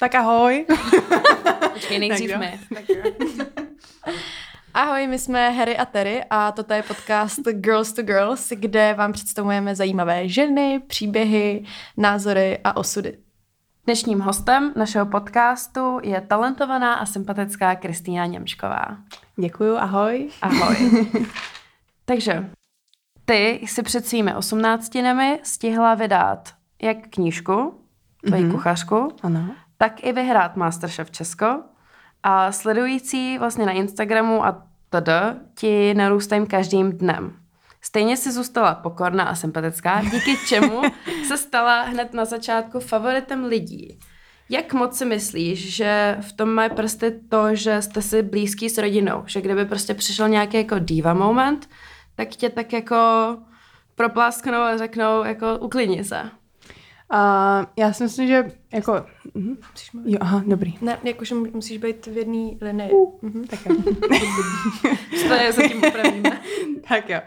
Tak ahoj. Počkej, nejdřív my. Ahoj, my jsme Harry a Terry a toto je podcast Girls to Girls, kde vám představujeme zajímavé ženy, příběhy, názory a osudy. Dnešním hostem našeho podcastu je talentovaná a sympatická Kristýna Němčková. Děkuju, ahoj. Ahoj. Takže ty si před svými 18 stihla vydat jak knížku, tvoji kuchařku, ano, tak i vyhrát Masterchef Česko. A sledující vlastně na Instagramu a td. Ti narůstají každým dnem. Stejně si zůstala pokorná a sympatická, díky čemu se stala hned na začátku favoritem lidí. Jak moc si myslíš, že v tom mají prsty to, že jste si blízký s rodinou? Že kdyby prostě přišel nějaký jako diva moment, tak tě tak jako proplásknou a řeknou jako uklidni se. Já si myslím, že jako... Jo, aha, dobrý. Ne, jakože musíš být v jedné linii. Tak jo. Stojí, se tím upravíme. Tak jo.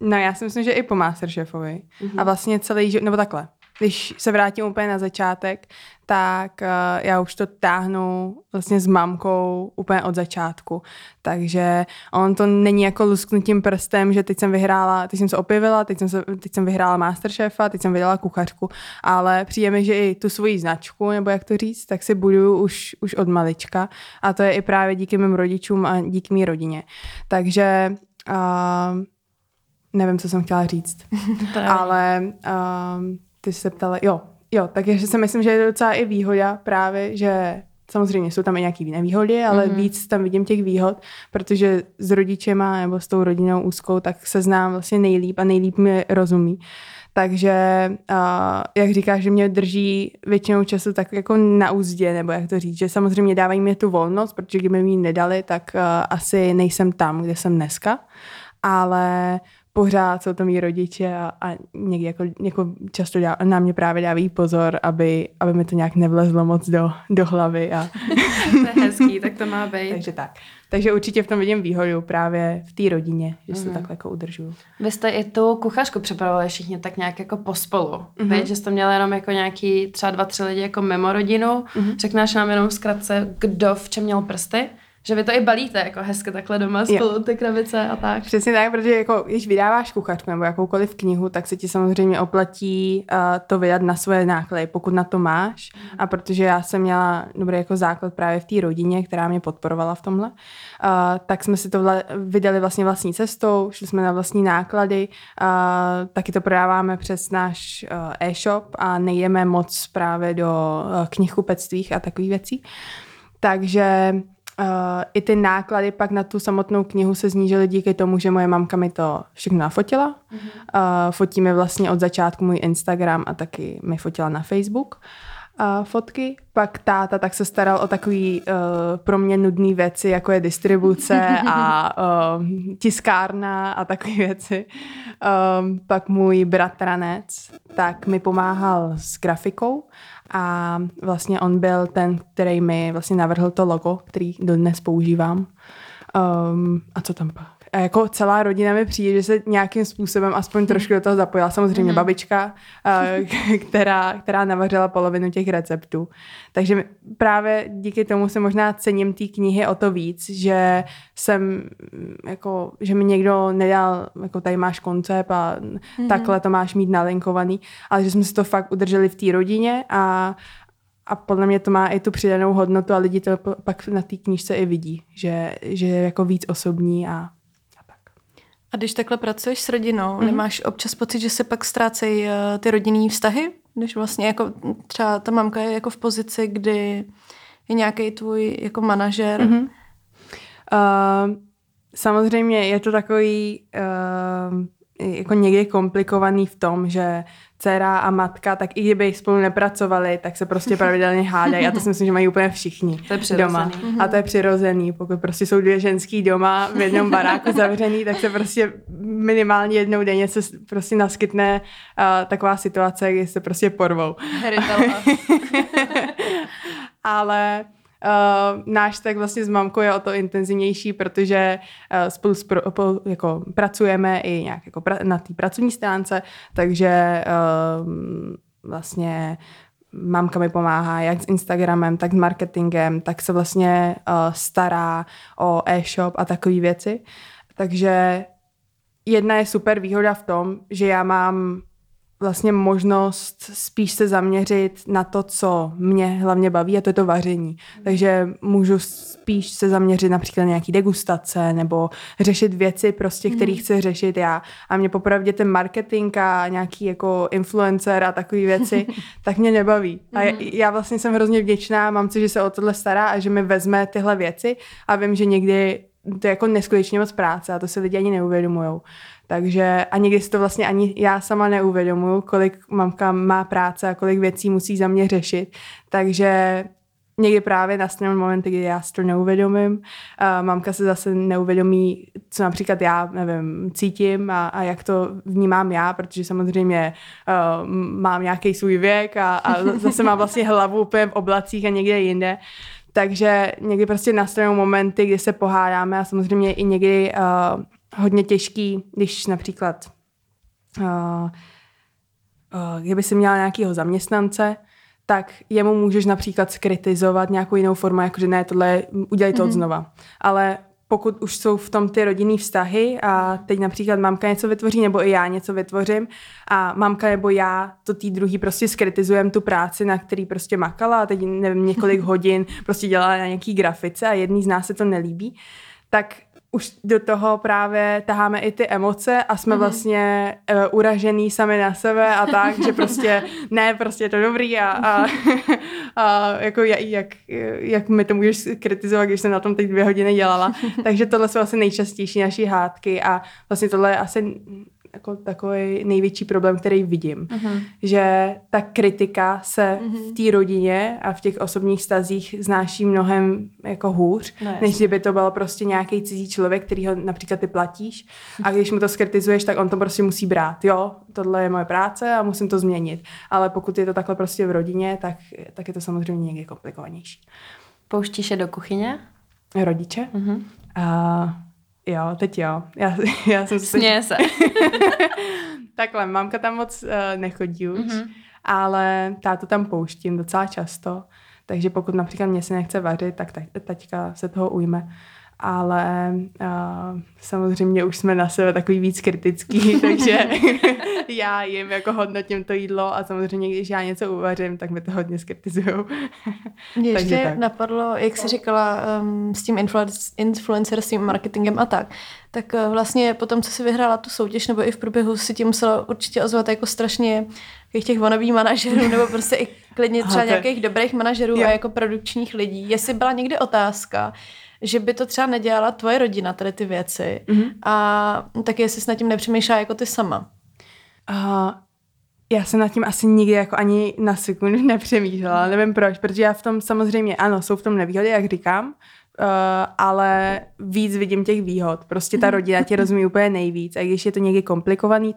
No já si myslím, že i po Masterchefovi. A vlastně celý, nebo takhle. Když se vrátím úplně na začátek, tak já už to táhnu vlastně s mamkou úplně od začátku. Takže on to není jako lusknutím prstem, že teď jsem vyhrála, teď jsem se opivila, teď jsem vyhrála Masterchefa, teď jsem vydala kuchařku, ale přijde mi, že i tu svoji značku, nebo jak to říct, tak si buduju už od malička a to je i právě díky mým rodičům a díky mý rodině. Takže nevím, co jsem chtěla říct, ale... Ty jsi se ptala, jo, takže si myslím, že je docela i výhoda právě, že samozřejmě jsou tam i nějaký nevýhody, ale víc tam vidím těch výhod, protože s rodičema nebo s tou rodinou úzkou, tak se znám vlastně nejlíp a nejlíp mi rozumí. Takže, jak říkáš, že mě drží většinou času tak jako na úzdě, nebo jak to říct, že samozřejmě dávají mi tu volnost, protože kdyby mi ji nedali, tak asi nejsem tam, kde jsem dneska, ale... Pořád jsou to mý rodiče a někdy jako často na mě právě dávají pozor, aby mi to nějak nevlezlo moc do hlavy. A... To je hezký, tak to má být. Takže určitě v tom vidím výhodu právě v té rodině, že se takhle jako udržuju. Vy jste i tu kuchařku připravovali všichni tak nějak jako pospolu, že jste měli jenom jako nějaký třeba 2-3 lidi jako mimo rodinu. Řeknáš nám jenom zkratce, kdo v čem měl prsty? Že vy to i balíte jako hezky takhle doma spolu, ty krabice a tak. Přesně tak, protože jako, když vydáváš kuchařku nebo jakoukoliv knihu, tak se ti samozřejmě oplatí to vydat na svoje náklady, pokud na to máš. A protože já jsem měla dobrý jako základ právě v té rodině, která mě podporovala v tomhle, tak jsme si to vydali vlastně vlastní cestou, šli jsme na vlastní náklady, taky to prodáváme přes náš e-shop a nejeme moc právě do knihkupectví a takových věcí. Takže... I ty náklady pak na tu samotnou knihu se snížily díky tomu, že moje mamka mi to všechno nafotila. Fotí mi vlastně od začátku můj Instagram a taky mi fotila na Facebook fotky. Pak táta tak se staral o takový pro mě nudný věci, jako je distribuce a tiskárna a takové věci. Pak můj bratranec tak mi pomáhal s grafikou a vlastně on byl ten, který mi vlastně navrhl to logo, který dodnes používám. A co tam pak? A jako celá rodina mi přijde, že se nějakým způsobem aspoň trošku do toho zapojila. Samozřejmě babička, která navařila polovinu těch receptů. Takže právě díky tomu se možná cením té knihy o to víc, že jsem jako, že mi někdo nedal, jako tady máš koncept a takhle to máš mít nalinkovaný, ale že jsme si to fakt udrželi v té rodině a podle mě to má i tu přidanou hodnotu a lidi to pak na té knížce i vidí, že je jako víc osobní a když takhle pracuješ s rodinou, nemáš občas pocit, že se pak ztrácejí ty rodinný vztahy? Když vlastně jako třeba ta mamka je jako v pozici, kdy je nějaký tvůj jako manažer. Samozřejmě je to takový jako někdy komplikovaný v tom, že dcera a matka, tak i kdyby spolu nepracovali, tak se prostě pravidelně hádají a to si myslím, že mají úplně všichni doma. A to je přirozený, pokud prostě jsou dvě ženský doma v jednom baráku zavřený, tak se prostě minimálně jednou denně se prostě naskytne taková situace, kdy se prostě porvou. Ale... náš tak vlastně s mamkou je o to intenzivnější, protože spolu jako pracujeme i nějak jako na té pracovní stránce, takže vlastně Mámka mi pomáhá jak s Instagramem, tak s marketingem, tak se vlastně stará o e-shop a takové věci. Takže jedna je super výhoda v tom, že já mám vlastně možnost spíš se zaměřit na to, co mě hlavně baví, a to je to vaření. Takže můžu spíš se zaměřit například na nějaký degustace nebo řešit věci prostě, které chci řešit já. A mě popravdě ten marketing a nějaký jako influencer a takové věci, tak mě nebaví. A já vlastně jsem hrozně vděčná mamce, že se o tohle stará a že mi vezme tyhle věci, a vím, že někdy to je jako neskutečně moc práce a to se lidi ani neuvědomujou. Takže a někdy si to vlastně ani já sama neuvědomuju, kolik mamka má práce a kolik věcí musí za mě řešit. Takže někdy právě nastanou momenty, kdy já si to neuvědomím. Mamka se zase neuvědomí, co například já, nevím, cítím a jak to vnímám já, protože samozřejmě mám nějaký svůj věk a zase mám vlastně hlavu úplně v oblacích a někde jinde. Takže někdy prostě nastanou momenty, kdy se pohádáme, a samozřejmě i někdy hodně těžký, když například, kdyby si měla nějakého zaměstnance, tak jemu můžeš například skritizovat nějakou jinou formu, jakože ne, tohle, udělej to znova. Ale pokud už jsou v tom ty rodinný vztahy a teď například mamka něco vytvoří nebo i já něco vytvořím a mamka nebo já to tý druhý prostě skritizujem tu práci, na který prostě makala a teď nevím, několik hodin prostě dělala na nějaký grafice a jedný z nás se to nelíbí, tak už do toho právě taháme i ty emoce a jsme vlastně uražený sami na sebe a tak, že prostě ne, prostě je to dobrý a jako jak mi to můžeš kritizovat, když jsem na tom teď 2 hodiny dělala. Takže tohle jsou asi nejčastější naší hádky a vlastně tohle je asi jako takový největší problém, který vidím. Že ta kritika se v té rodině a v těch osobních vztazích znáší mnohem jako hůř, než kdyby to byl prostě nějaký cizí člověk, kterýho například ty platíš a když mu to skritizuješ, tak on to prostě musí brát. Jo, tohle je moje práce a musím to změnit. Ale pokud je to takhle prostě v rodině, tak je to samozřejmě někdy komplikovanější. Pouštíš je do kuchyně? Rodiče? Jo, teď jo. Já jsem směje se. Takhle, mamka tam moc nechodí už, ale tátu tam pouštím docela často, takže pokud například mě se nechce vařit, tak taťka se toho ujme. Ale samozřejmě už jsme na sebe takový víc kritický, takže já jim jako hodnotím to jídlo a samozřejmě, když já něco uvařím, tak mi to hodně skritizujou. Mě ještě tak napadlo, jak jsi říkala, s tím influencerstvím, marketingem a tak vlastně potom, co jsi vyhrála tu soutěž, nebo i v průběhu si tím musela určitě ozvat jako strašně těch wannabe manažerů, nebo prostě i klidně třeba nějakých dobrých manažerů a jako produkčních lidí. Jestli byla někdy otázka, že by to třeba nedělala tvoje rodina, tady ty věci. A tak jestli jsi nad tím nepřemýšlela jako ty sama. Já jsem nad tím asi nikdy jako ani na sekundu nepřemýšlela. Nevím proč, protože já v tom samozřejmě, ano, jsou v tom nevýhody, jak říkám, ale víc vidím těch výhod. Prostě ta rodina tě rozumí úplně nejvíc. A když je to někdy komplikovaný,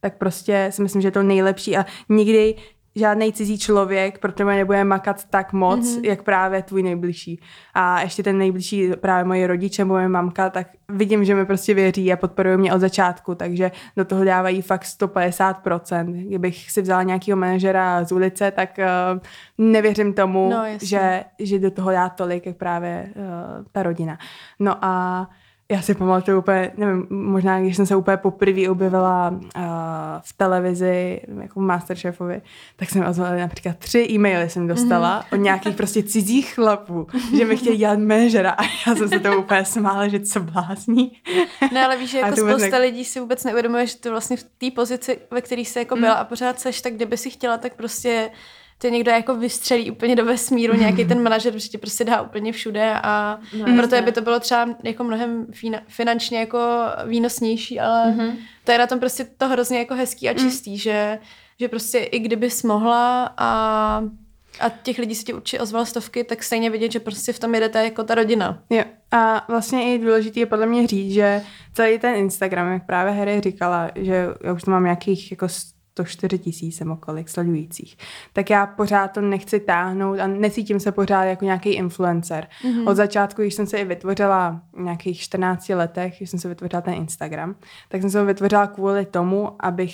tak prostě si myslím, že je to nejlepší. A nikdy žádnej cizí člověk, protože mě nebude makat tak moc, jak právě tvůj nejbližší. A ještě ten nejbližší, právě moje rodiče, moje mamka, tak vidím, že mi prostě věří a podporuje mě od začátku, takže do toho dávají fakt 150%. Kdybych si vzala nějakého manažera z ulice, tak nevěřím tomu, že do toho dá tolik, jak právě ta rodina. No a já si pamatuju úplně, nevím, možná když jsem se úplně poprvé objevila v televizi jako Masterchefovi, tak jsem ozvala například 3 e-maily jsem dostala od nějakých prostě cizích chlapů, že mi chtěli dělat manažera a já jsem se to úplně smála, že co blázní. Ne, ale víš, že jako spousta lidí si vůbec neuvědomuje, že to vlastně v té pozici, ve které se jako byla a pořád seš, tak kdyby si chtěla, tak prostě to někdo jako vystřelí úplně do vesmíru, nějaký ten manažer prostě dá úplně všude a proto by to bylo třeba jako mnohem finančně jako výnosnější, ale to je na tom prostě to hrozně jako hezký a čistý, že prostě i kdybys mohla a těch lidí se ti určitě ozval stovky, tak stejně vidět, že prostě v tom jedete jako ta rodina. Jo. A vlastně i důležitý je podle mě říct, že celý ten Instagram, jak právě Harry říkala, že já už to mám nějakých jako 104 000 jsem okolik sledujících. Tak já pořád to nechci táhnout a necítím se pořád jako nějaký influencer. Od začátku, když jsem se i vytvořila v nějakých 14 letech, když jsem se vytvořila ten Instagram, tak jsem se ho vytvořila kvůli tomu, abych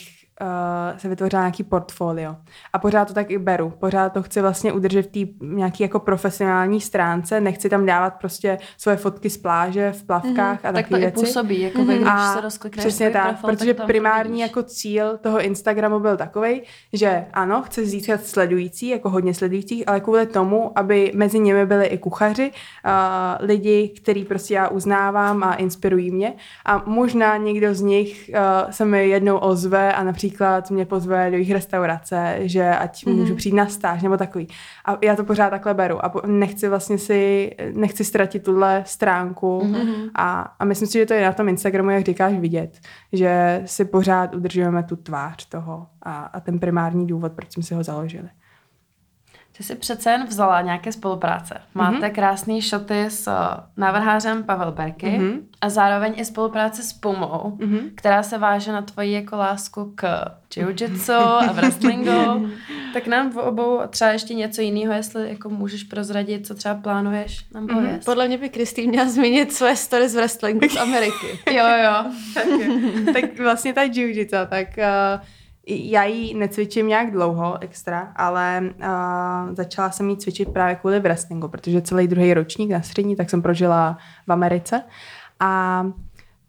se vytvořila nějaký portfolio. A pořád to tak i beru. Pořád to chci vlastně udržet v té nějaké jako profesionální stránce. Nechci tam dávat prostě svoje fotky z pláže v plavkách a takové věci. Tak to i působí, jako když se rozklikneš. Přesně tak, profil, protože tak primární jako cíl toho Instagramu byl takovej, že ano, chci získat sledující, jako hodně sledujících, ale kvůli tomu, aby mezi nimi byli i kuchaři, lidi, který prostě já uznávám a inspirují mě. A možná někdo z nich se mi jednou ozve a například mě pozve do jejich restaurace, že ať můžu přijít na stáž nebo takový. A já to pořád takhle beru a nechci vlastně nechci ztratit tuhle stránku a myslím si, že to je na tom Instagramu, jak říkáš, vidět, že si pořád udržujeme tu tvář toho a ten primární důvod, proč jsme si ho založili. Ty jsi přece jen vzala nějaké spolupráce. Máte krásný šoty s návrhářem Pavel Berky a zároveň i spolupráce s Pumou, která se váže na tvoji jako lásku k jiu-jitsu a wrestlingu. Tak nám v obou třeba ještě něco jiného, jestli jako můžeš prozradit, co třeba plánuješ nám pověst. Podle mě by Kristýna měla zmínit své story z wrestlingu z Ameriky. Jo. Tak vlastně ta jiu-jitsu, tak... Já ji necvičím nějak dlouho extra, ale začala jsem ji cvičit právě kvůli wrestlingu, protože celý druhý ročník na střední, tak jsem prožila v Americe. A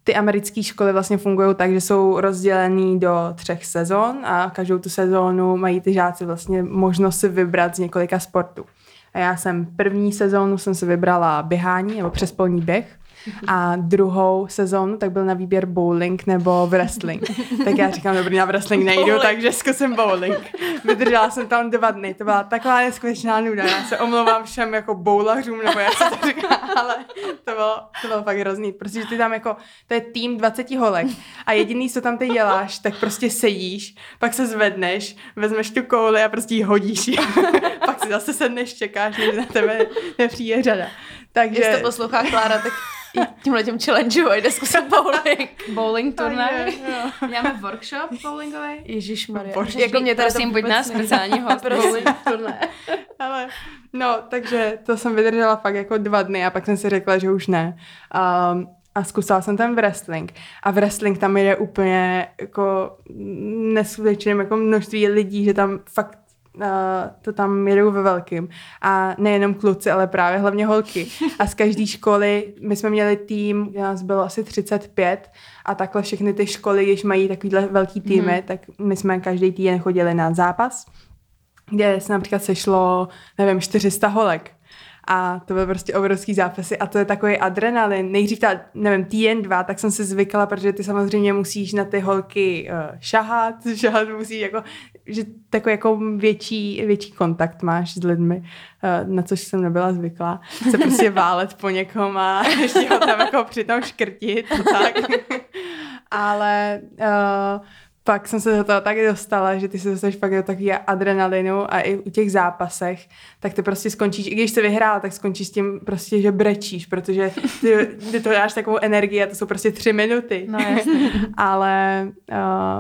ty americké školy vlastně fungují tak, že jsou rozdělený do 3 sezon a každou tu sezónu mají ty žáci vlastně možnost si vybrat z několika sportů. A já jsem první sezónu jsem si vybrala běhání nebo přespolní běh. A druhou sezónu tak byl na výběr bowling nebo wrestling. Tak já říkám, dobrý, na wrestling nejdu, takže zkusím bowling. Vydržela jsem tam 2 dny, to byla taková neskutečná nuda. Já se omlouvám všem jako bowlařům, nebo já se to říkám, ale to bylo fakt hrozný, protože ty tam jako, to je tým 20 holek a jediný, co tam ty děláš, tak prostě sedíš, pak se zvedneš, vezmeš tu kouli a prostě ji hodíš. Pak si zase sedneš, čekáš, než na tebe nepřijde řada. Takže... Když to poslouchá Klára, tak tímhletěm challenge a jde zkusit bowling. Bowling turnaj. Máme workshop bowlingový. Ježišmarja. Jako mě tady prosím, buď nás speciální host bowling turnaj. Ale no, takže to jsem vydržela fakt jako 2 dny a pak jsem si řekla, že už ne. A zkusila jsem ten wrestling. A wrestling tam jde úplně jako neskutečným jako množství lidí, že tam fakt to tam jedou ve velkým. A nejenom kluci, ale právě hlavně holky. A z každé školy, my jsme měli tým, kde nás bylo asi 35 a takhle všechny ty školy, když mají takovýhle velký týmy, tak my jsme každý týden chodili na zápas, kde se například sešlo, nevím, 400 holek. A to byly prostě obrovský zápasy a to je takový adrenalin. Nejdřív týden, 2, tak jsem si zvykla, protože ty samozřejmě musíš na ty holky šahat musíš jako, že takový jako větší kontakt máš s lidmi, na což jsem nebyla zvyklá. Se prostě válet po někom a ještě ho tam jako přitom škrtit a tak. Ale... Pak jsem se do toho tak dostala, že ty se dostaneš pak do takového adrenalinu a i u těch zápasech, tak ty prostě skončíš, i když jsi vyhrála, tak skončíš s tím prostě, že brečíš, protože ty to dáš takovou energii a to jsou prostě 3 minuty. No, ale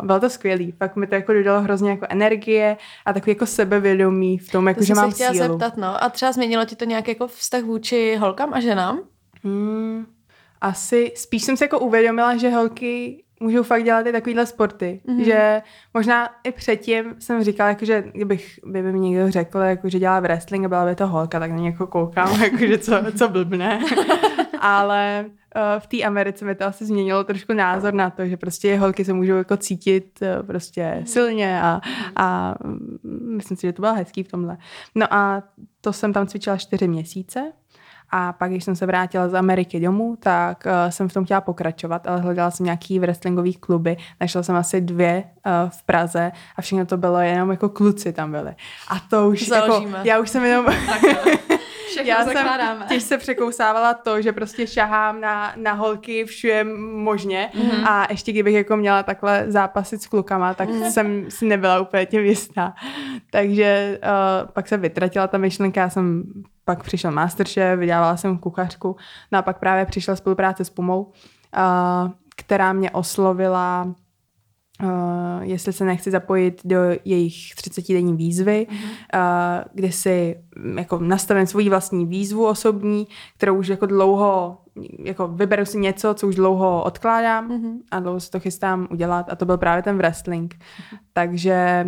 bylo to skvělý. Pak mi to jako dodalo hrozně jako energie a takový jako sebevědomí v tom, jako, to že mám sílu. To jsem se chtěla zeptat, no. A třeba změnilo ti to nějak jako vztah vůči holkám a ženám? Asi spíš jsem se jako uvědomila, že holky můžou fakt dělat i takovýhle sporty, že možná i předtím jsem říkala, jakože kdyby mi někdo řekl, jakože dělá wrestling a byla by to holka, tak na něj jako koukám, jakože co blbne. Ale v té Americe mi to asi změnilo trošku názor na to, že prostě holky se můžou jako cítit prostě silně a myslím si, že to bylo hezký v tomhle. No a to jsem tam cvičila 4 měsíce. A pak, když jsem se vrátila z Ameriky domů, tak jsem v tom chtěla pokračovat, ale hledala jsem nějaký wrestlingový kluby. Našla jsem asi 2 v Praze a všechno to bylo jenom jako kluci tam byli. A to už založíme. Jako, já už jsem jenom... Já jsem těž se překousávala to, že prostě šahám na holky všude možně a ještě kdybych jako měla takhle zápasit s klukama, tak jsem si nebyla úplně tím jistá. Takže pak se vytratila ta myšlenka, já jsem pak přišel Masterchef, vydělávala jsem kuchařku, no a pak právě přišla spolupráce s Pumou, která mě oslovila, jestli se nechci zapojit do jejich 30-denní výzvy, kde si jako nastavím svoji vlastní výzvu osobní, kterou už jako dlouho jako vyberu si něco, co už dlouho odkládám a dlouho se to chystám udělat a to byl právě ten wrestling. Takže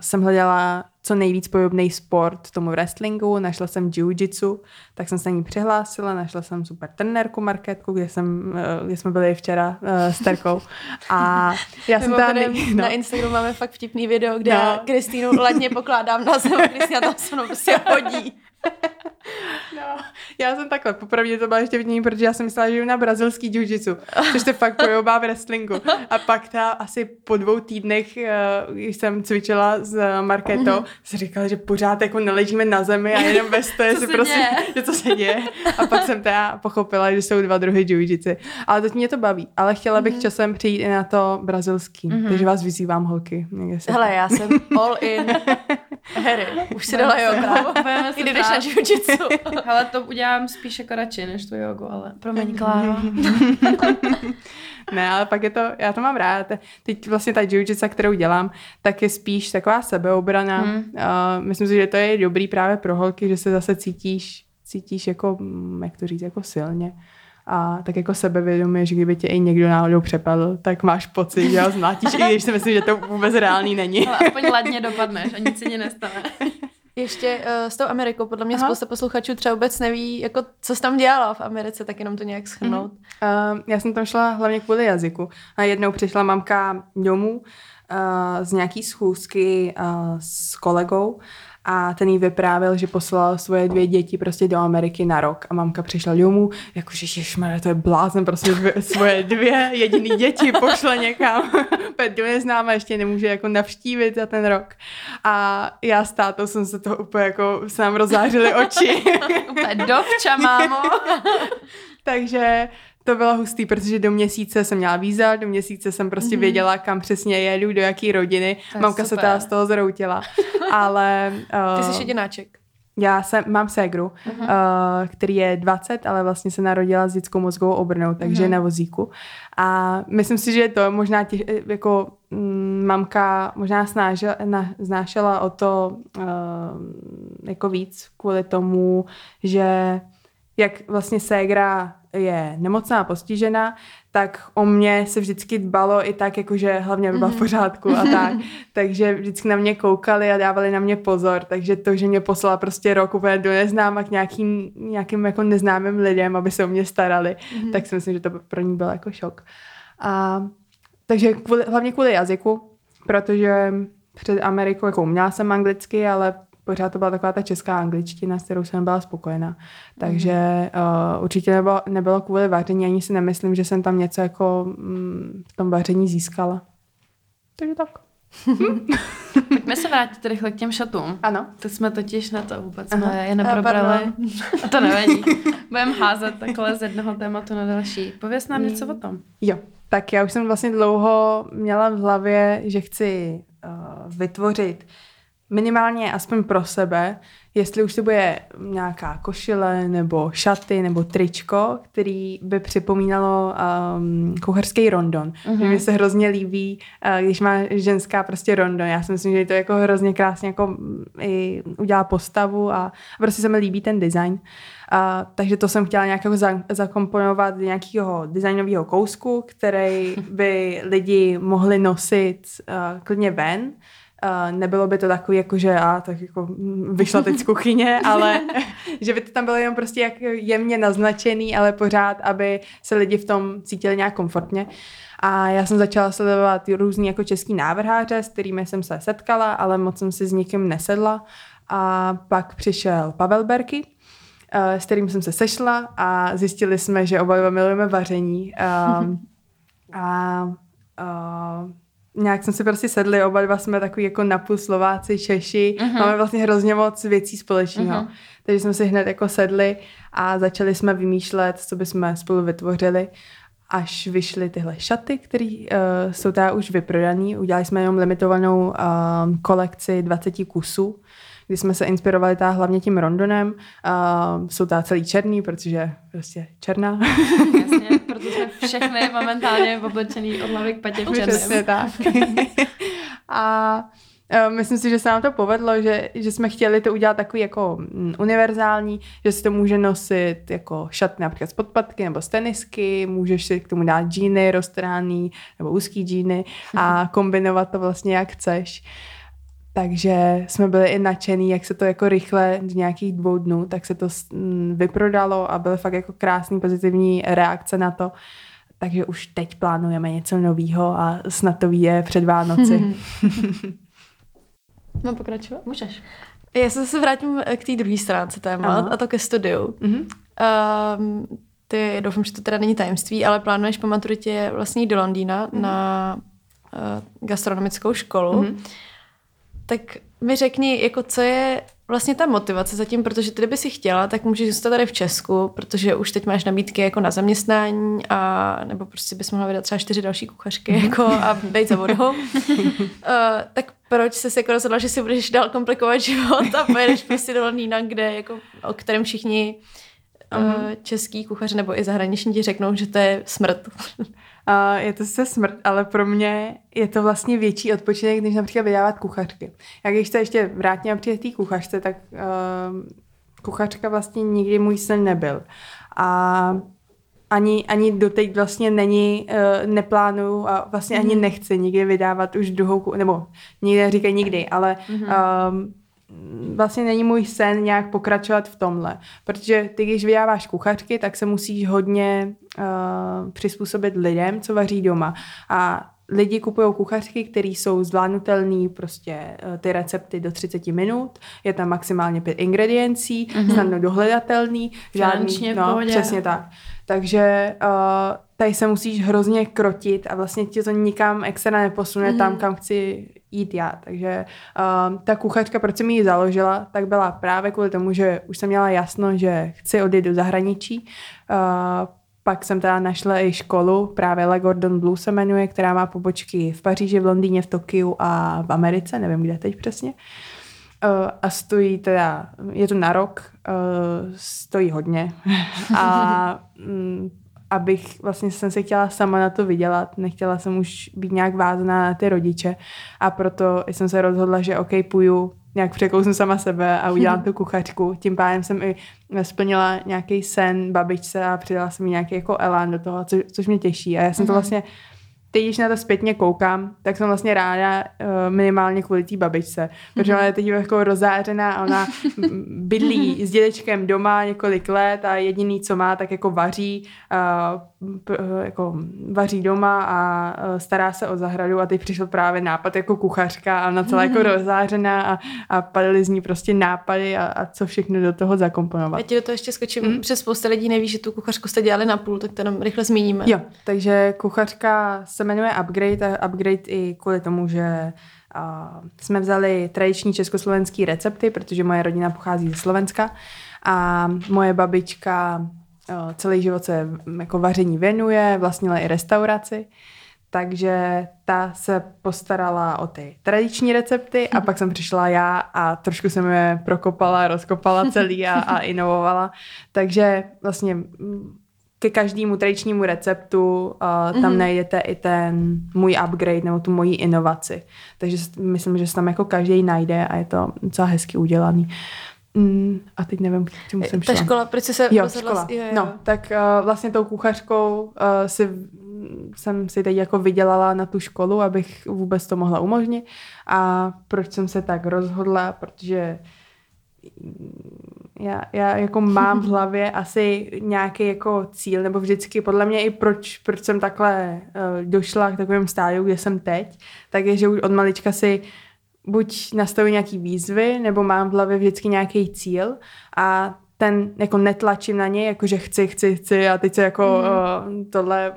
jsem hledala co nejvíc podobný sport tomu wrestlingu, našla jsem jiu-jitsu, tak jsem se na ní přihlásila, našla jsem super trenérku Markétku, kde jsme byli včera s Terkou. A já jsem na Instagramu máme fakt vtipný video, kde já Kristýnu ladně pokládám na zem, Kristýna tam se mnou prostě hodí. No, já jsem takhle, popravdě to byla ještě vtipný, protože já jsem myslela, že jdu na brazilský jiu-jitsu, což se fakt pojobá v wrestlingu. A pak ta asi po 2 týdnech, když jsem cvičila s Markétou, si říkala, že pořád jako neležíme na zemi a jenom ve stoje si prostě, že co se děje. A pak jsem teda pochopila, že jsou 2 druhy jiu-jitsu. Ale teď mě to baví. Ale chtěla bych časem přijít i na to brazilský. Takže vás vyzývám, holky. Hele, já jsem all in. Harry, už si dala joga. I jdeš na jiu-jitsu. Hele, to udělám spíše radši než tu jogu, ale promiň, Kláro. Ne, ale pak je to, já to mám rád. Teď vlastně ta jiu-jitsu, kterou dělám, tak je spíš taková sebeobrana. Myslím si, že to je dobrý právě pro holky, že se zase cítíš jako, jak to říct, jako silně. A tak jako sebevědomí, že kdyby tě i někdo náhodou přepadl, tak máš pocit, že ho zmlátíš, i když si myslím, že to vůbec reálný není. Ale aspoň ladně dopadneš a nic se ti nestane. Ještě s tou Amerikou, podle mě spousta posluchačů třeba vůbec neví, jako, co jsi tam dělala v Americe, tak jenom to nějak shrnout. Já jsem tam šla hlavně kvůli jazyku. A jednou přišla mamka domů z nějaký schůzky s kolegou a ten jí vyprávěl, že poslal svoje 2 děti prostě do Ameriky na rok a mamka přišla domů, jakože ježmane, to je blázen, prostě svoje 2 jediný děti pošle někam, Petru neznáme, ještě nemůže jako navštívit za ten rok. A já s tátou jsem se to úplně jako, se nám rozářily oči. Úplně dovča, mámo. Takže to bylo hustý, protože do měsíce jsem měla víza, do měsíce jsem prostě věděla, kam přesně jedu, do jaký rodiny. Mamka super se teda z toho zroutila. Ale ty jsi jedináček. Já mám ségru, který je 20, ale vlastně se narodila s dětskou mozgovou obrnou, takže je na vozíku. A myslím si, že to možná jako mamka možná znášela o to jako víc kvůli tomu, že jak vlastně ségra je nemocná, postižená, tak o mě se vždycky dbalo i tak, jakože hlavně aby byla v pořádku a tak. Takže vždycky na mě koukali a dávali na mě pozor. Takže to, že mě poslala prostě rok úplně do neznáma k nějakým jako neznámým lidem, aby se o mě starali, tak si myslím, že to pro ní byl jako šok. A takže hlavně kvůli jazyku, protože před Amerikou, jako uměla jsem anglicky, ale pořád to byla taková ta česká angličtina, s kterou jsem byla spokojená. Takže určitě nebylo kvůli vaření, ani si nemyslím, že jsem tam něco jako v tom vaření získala. Takže tak. Pojďme se vrátit rychle k těm šatům. Ano. Teď jsme totiž na to vůbec je neprobrali. To nevadí. Budeme házet takhle z jednoho tématu na další. Pověz nám něco o tom. Jo, tak já už jsem vlastně dlouho měla v hlavě, že chci vytvořit minimálně aspoň pro sebe, jestli už to bude nějaká košile nebo šaty nebo tričko, který by připomínalo kuchařský rondon. Mně se hrozně líbí, když má ženská prostě rondon. Já si myslím, že to jako hrozně krásně jako i udělá postavu a prostě se mi líbí ten design. Takže to jsem chtěla nějakého zakomponovat do nějakého designového kousku, který by lidi mohli nosit klidně ven. Nebylo by to takový, jakože tak jako vyšla teď z kuchyně, ale že by to tam bylo jenom prostě jak jemně naznačený, ale pořád, aby se lidi v tom cítili nějak komfortně. A já jsem začala sledovat různý jako český návrháře, s kterými jsem se setkala, ale moc jsem si s nikým nesedla. A pak přišel Pavel Berky, s kterým jsem se sešla a zjistili jsme, že oba milujeme vaření. Nějak jsme si prostě sedli, oba dva jsme takový jako napůl Slováci, Češi, máme vlastně hrozně moc věcí společného. Takže jsme si hned jako sedli a začali jsme vymýšlet, co bychom spolu vytvořili, až vyšly tyhle šaty, které jsou teda už vyprodané. Udělali jsme jenom limitovanou kolekci 20 kusů, kdy jsme se inspirovali ta hlavně tím rondonem. Jsou ta celý černý, protože prostě černá. Jasně, protože všechny momentálně oblečený od hlavy k patě v černém. A Myslím si, že se nám to povedlo, že jsme chtěli to udělat takový jako univerzální, že si to může nosit jako šaty například z podpatky nebo z tenisky, můžeš si k tomu dát džíny roztrhaný nebo úzký džíny a kombinovat to vlastně jak chceš. Takže jsme byli i nadšený, jak se to jako rychle do nějakých 2 dnů, tak se to vyprodalo a byly fakt jako krásný pozitivní reakce na to. Takže už teď plánujeme něco novýho a snad to vyjde před Vánoci. Mám pokračovat? Můžeš. Já se zase vrátím k té druhé stránce téma a to ke studiu. Mm-hmm. Ty, doufám, že to teda není tajemství, ale plánuješ po maturitě vlastně do Londýna na gastronomickou školu. Mm-hmm. Tak mi řekni, jako co je vlastně ta motivace zatím, protože ty by si chtěla, tak můžeš zůstat tady v Česku, protože už teď máš nabídky jako na zaměstnání a nebo prostě bys mohla vydat třeba 4 další kuchařky jako a dejt za vodou. Tak proč jsi se jako rozhodla, že si budeš dál komplikovat život a pojedeš prostě do Londýna, kde jako, o kterém všichni český kuchaři nebo i zahraniční ti řeknou, že to je smrt. Je to sice smrt, ale pro mě je to vlastně větší odpočinek, než například vydávat kuchařky. Jak když se ještě vrátím při té kuchařce, tak kuchařka vlastně nikdy můj sen nebyl. A ani doteď vlastně není, neplánuju a vlastně ani nechci nikdy vydávat už druhou, nebo nikdy říkají nikdy, ale vlastně není můj sen nějak pokračovat v tomhle, protože ty, když vydáváš kuchařky, tak se musíš hodně přizpůsobit lidem, co vaří doma, a lidi kupují kuchařky, které jsou zvládnutelné, prostě ty recepty do 30 minut, je tam maximálně 5 ingrediencí, snadno dohledatelný, žádný, no, přesně tak. Takže tady se musíš hrozně krotit a vlastně tě to nikam extra neposune tam, kam chci jít já. Takže ta kuchařka, proč jsem ji založila, tak byla právě kvůli tomu, že už jsem měla jasno, že chci odjít do zahraničí. Pak jsem teda našla i školu, právě Le Cordon Bleu se jmenuje, která má pobočky v Paříži, v Londýně, v Tokiu a v Americe, nevím, kde teď přesně. A stojí teda, je to na rok, stojí hodně. A abych vlastně jsem se chtěla sama na to vydělat, nechtěla jsem už být nějak vázaná na ty rodiče a proto jsem se rozhodla, že OK, půjdu, nějak překousnu sama sebe a udělám tu kuchařku. Tím pádem jsem i splnila nějaký sen babičce a přidala jsem mi nějaký jako elán do toho, což mě těší. A já jsem to vlastně, teď když na to zpětně koukám, tak jsem vlastně ráda minimálně kvůli té babičce, protože ona je teď jako rozářená a ona bydlí s dědečkem doma několik let a jediný, co má, tak jako vaří, doma a stará se o zahradu a teď přišel právě nápad jako kuchařka a ona celá jako rozářená a padaly z ní prostě nápady a co všechno do toho zakomponovat. Já ti do toho ještě skočím, protože spousta lidí neví, že tu kuchařku jste dělali na půl, tak to jenom rychle zmíníme. Jo, takže kuchařka se jmenuje Upgrade a Upgrade i kvůli tomu, že jsme vzali tradiční československý recepty, protože moje rodina pochází ze Slovenska a moje babička celý život se jako vaření věnuje, vlastnila i restauraci, takže ta se postarala o ty tradiční recepty a pak jsem přišla já a trošku jsem je prokopala, rozkopala celý a inovovala. Takže vlastně ke každému tradičnímu receptu tam najdete i ten můj upgrade nebo tu moji inovaci. Takže myslím, že se tam jako každý najde a je to docela hezky udělaný. A teď nevím, k čemu jsem šla. Ta škola, proč jsi se rozhodla? No, tak vlastně tou kuchařkou jsem si teď jako vydělala na tu školu, abych vůbec to mohla umožnit. A proč jsem se tak rozhodla? Protože já jako mám v hlavě asi nějaký jako cíl, nebo vždycky podle mě i proč jsem takhle došla k takovém stádiu, kde jsem teď, tak je, že už od malička si buď nastavuji nějaký výzvy, nebo mám v hlavě vždycky nějaký cíl a ten jako netlačím na něj, jakože chci a teď se jako tohle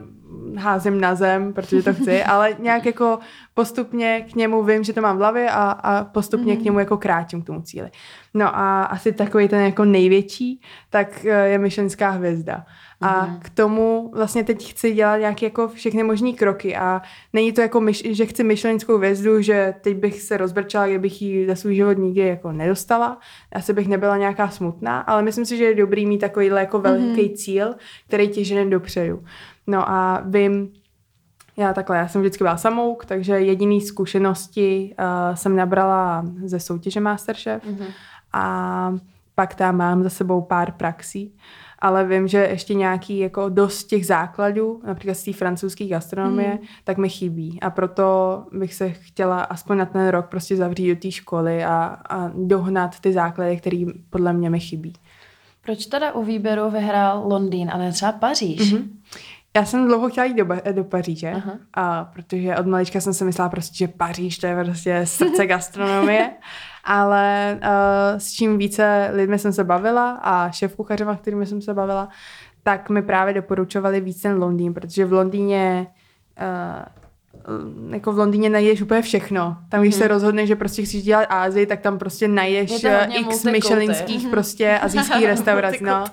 házím na zem, protože to chci, ale nějak jako postupně k němu vím, že to mám v hlavě a postupně k němu jako krátím k tomu cíli. No a asi takový ten jako největší, tak je Michelinská hvězda. A k tomu vlastně teď chci dělat nějaké jako všechny možný kroky a není to jako, že chci Michelinskou hvězdu, že teď bych se rozbrčela, kdybych ji za svůj život nikdy jako nedostala. Asi bych nebyla nějaká smutná, ale myslím si, že je dobrý mít takovýhle jako velký cíl, který tě žene dopředu. No a vím, Já jsem vždycky byla samouk, takže jediný zkušenosti jsem nabrala ze soutěže Masterchef a pak tam mám za sebou pár praxí, ale vím, že ještě nějaký jako dost těch základů, například z té francouzské gastronomie, tak mi chybí. A proto bych se chtěla aspoň na ten rok prostě zavřít do té školy a dohnat ty základy, které podle mě mi chybí. Proč teda u výběru vyhrál Londýn, ale třeba Paříž? Já jsem dlouho chtěla jít do Paříže, protože od malička jsem si myslela prostě, že Paříž to je prostě srdce gastronomie, ale s čím více lidmi jsem se bavila a šéfkuchařema, kterými jsem se bavila, tak mi právě doporučovali víc ten Londýn, protože v Londýně jako v Londýně najdeš úplně všechno. Tam, když se rozhodneš, že prostě chceš dělat Asii, tak tam prostě najdeš tam x michelinských prostě asijských restaurací. No.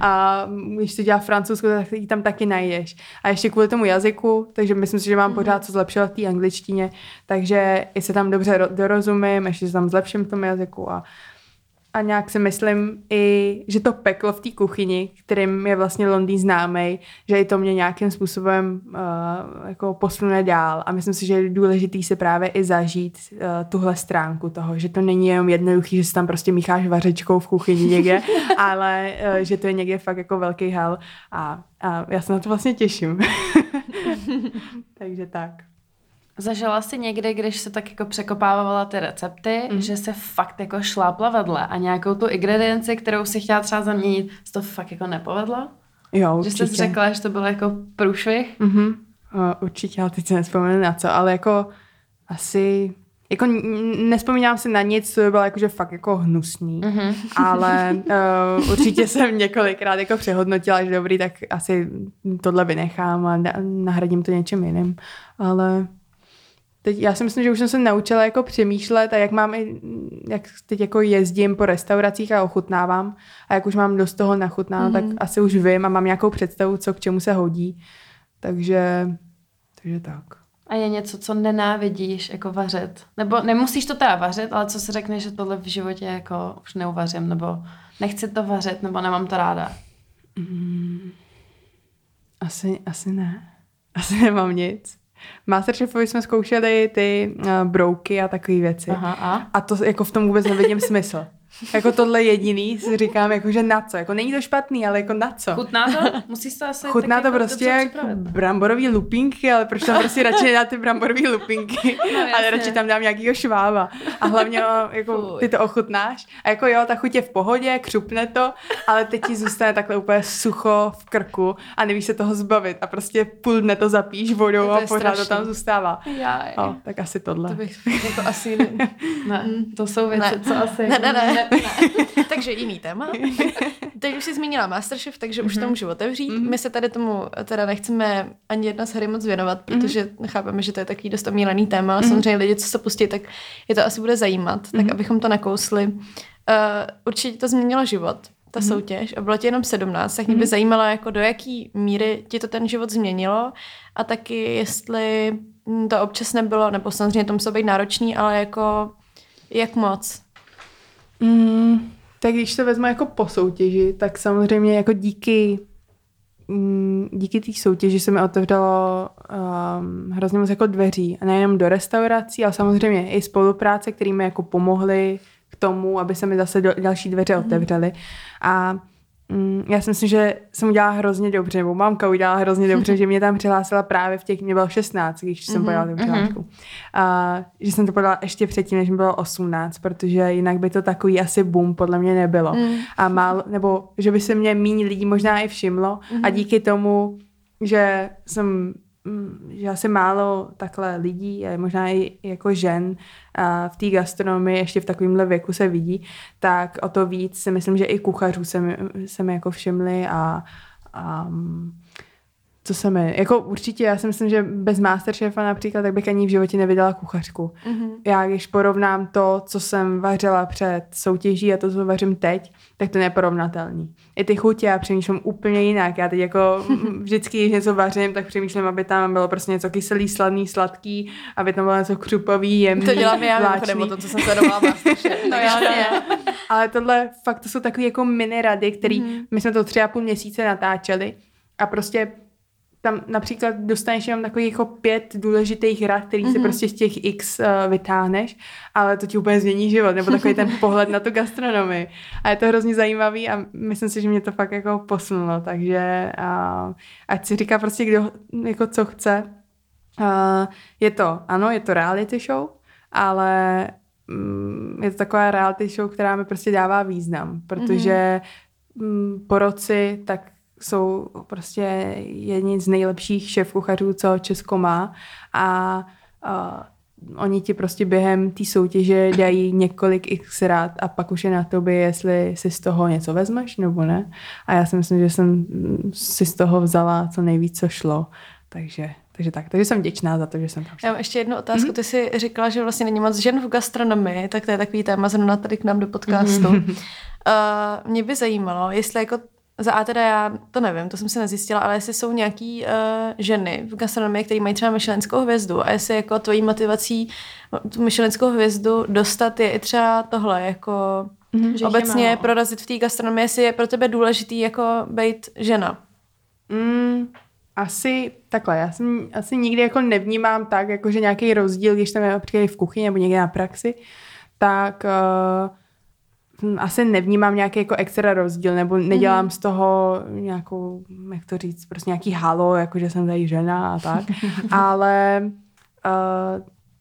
A když se dělá francouzskou, tak ji tam taky najdeš. A ještě kvůli tomu jazyku, takže myslím si, že mám pořád co zlepšovat v té angličtině, takže i se tam dobře dorozumím, ještě se tam zlepším v tom jazyku a nějak si myslím i, že to peklo v té kuchyni, kterým je vlastně Londýn známý, že i to mě nějakým způsobem jako posune dál. A myslím si, že je důležitý se právě i zažít tuhle stránku toho, že to není jenom jednoduchý, že se tam prostě mícháš vařečkou v kuchyni někde, ale že to je někde fakt jako velký hel a já se na to vlastně těším. Takže tak. Zažila jsi někdy, když se tak jako překopávala ty recepty, že se fakt jako šlápla vedle a nějakou tu ingredienci, kterou si chtěla třeba zaměnit, jsi to fakt jako nepovedla? Jo, určitě. Že jsi řekla, že to bylo jako průšvih? Určitě, ale teď si nespomenu na co, ale jako asi... Jako nespomínám si na nic, co by bylo jakože fakt jako hnusný, ale určitě jsem několikrát jako přehodnotila, že dobrý, tak asi tohle vynechám a nahradím to něčím jiným, ale... Teď já si myslím, že už jsem se naučila jako přemýšlet a jak mám i, jak teď jako jezdím po restauracích a ochutnávám a jak už mám dost toho nachutnáno, tak asi už vím a mám nějakou představu, co k čemu se hodí. Takže tak. A je něco, co nenávidíš jako vařit? Nebo nemusíš to teda vařit, ale co si řekneš, že tohle v životě jako už neuvařím, nebo nechci to vařit, nebo nemám to ráda? Asi ne. Asi nemám nic. Masterchefovi jsme zkoušeli ty brouky a takové věci. A to jako v tom vůbec nevidím smysl. Jako tohle jediný si říkám, jako, že na co. Jako není to špatný, ale jako na co. Chutná to? Musíš to asi chutná tak to jako prostě jak bramborový lupinky, ale proč tam prostě radši nedá ty bramborový lupinky, no, ale radši tam dám nějakýho švába. A hlavně jako, ty to ochutnáš. A jako jo, ta chuť je v pohodě, křupne to, ale teď ti zůstane takhle úplně sucho v krku a nevíš se toho zbavit. A prostě půl dne to zapíš vodou to a pořád strašný. To tam zůstává. O, tak asi tohle. To bych jako asi... Ne, to jsou věci, ne. Co asi... Ne. Takže jiný téma. Teď už jsi zmínila Masterchef, takže už to můžu otevřít. My se tady tomu teda nechceme ani jedna z hry moc věnovat, protože chápeme, že to je takový dost omílený téma. Samozřejmě lidi, co se pustí, tak je to asi bude zajímat. Tak abychom to nakousli. Určitě to změnilo život, ta soutěž. A bylo ti jenom 17, tak mě by zajímalo, jako do jaký míry ti to ten život změnilo a taky jestli to občas nebylo, nebo samozřejmě to muselo být náročný, ale jako jak moc. Tak když se vezme jako po soutěži, tak samozřejmě jako díky té soutěži se mi otevřelo hrozně moc jako dveří. A nejenom do restaurací, ale samozřejmě i spolupráce, které mi jako pomohly k tomu, aby se mi zase další dveře otevřely. A já si myslím, že jsem udělala hrozně dobře, nebo mamka udělala hrozně dobře, že mě tam přihlásila právě v těch, mě bylo 16, když jsem podala tu přihlášku. Že jsem to podala ještě předtím, než mi bylo 18, protože jinak by to takový asi boom podle mě nebylo. A málo, nebo že by se mě míň lidí možná i všimlo a díky tomu, že jsem... že asi málo takhle lidí, možná i jako žen v té gastronomii ještě v takovémhle věku se vidí, tak o to víc si myslím, že i kuchařů se mi jako všimli a co se mi, jako určitě já si myslím, že bez Masterchefa například, tak bych ani v životě neviděla kuchařku. Já když porovnám to, co jsem vařila před soutěží a to, co vařím teď, tak to je neporovnatelný. I ty chutě já přemýšlím úplně jinak. Já teď jako vždycky, když něco vařím, tak přemýšlím, aby tam bylo prostě něco kyselý, sladný, sladký, aby tam bylo něco křupový, jemný, vláčný. To dělám já, nebo to, co jsem sledovala Masterchef. No jasně. Ale tohle fakt to jsou takový jako mini rady, který my jsme to 3,5 měsíce natáčeli a prostě tam například dostaneš jenom takových jako 5 důležitých rad, který si prostě z těch X vytáhneš, ale to ti úplně změní život, nebo takový ten pohled na tu gastronomii. A je to hrozně zajímavý a myslím si, že mě to fakt jako posunulo, takže ať si říká prostě kdo, jako co chce. Je to, ano, je to reality show, ale je to taková reality show, která mi prostě dává význam, protože po roci tak jsou prostě jedni z nejlepších šéfkuchařů, co Česko má a oni ti prostě během té soutěže dají několik x rad a pak už je na tobě, jestli si z toho něco vezmeš nebo ne. A já si myslím, že jsem si z toho vzala co nejvíc, co šlo. Takže jsem vděčná za to, že jsem tam šla. Já mám ještě jednu otázku. Ty jsi říkala, že vlastně není moc žen v gastronomii, tak to je takový téma zrovna tady k nám do podcastu. Mě by zajímalo, jestli jako já to nevím, to jsem si nezjistila, ale jestli jsou nějaký ženy v gastronomii, které mají třeba Michelinskou hvězdu a jestli jako tvojí motivací tu Michelinskou hvězdu dostat je i třeba tohle, jako že obecně prorazit v té gastronomii, jestli je pro tebe důležitý jako být žena. Asi takhle, já jsem asi nikdy jako nevnímám tak, jako že nějaký rozdíl, když tam je například v kuchyni nebo někde na praxi, tak asi nevnímám nějaký jako extra rozdíl, nebo nedělám z toho nějakou, jak to říct, prostě nějaký halo, jako že jsem tady žena a tak, ale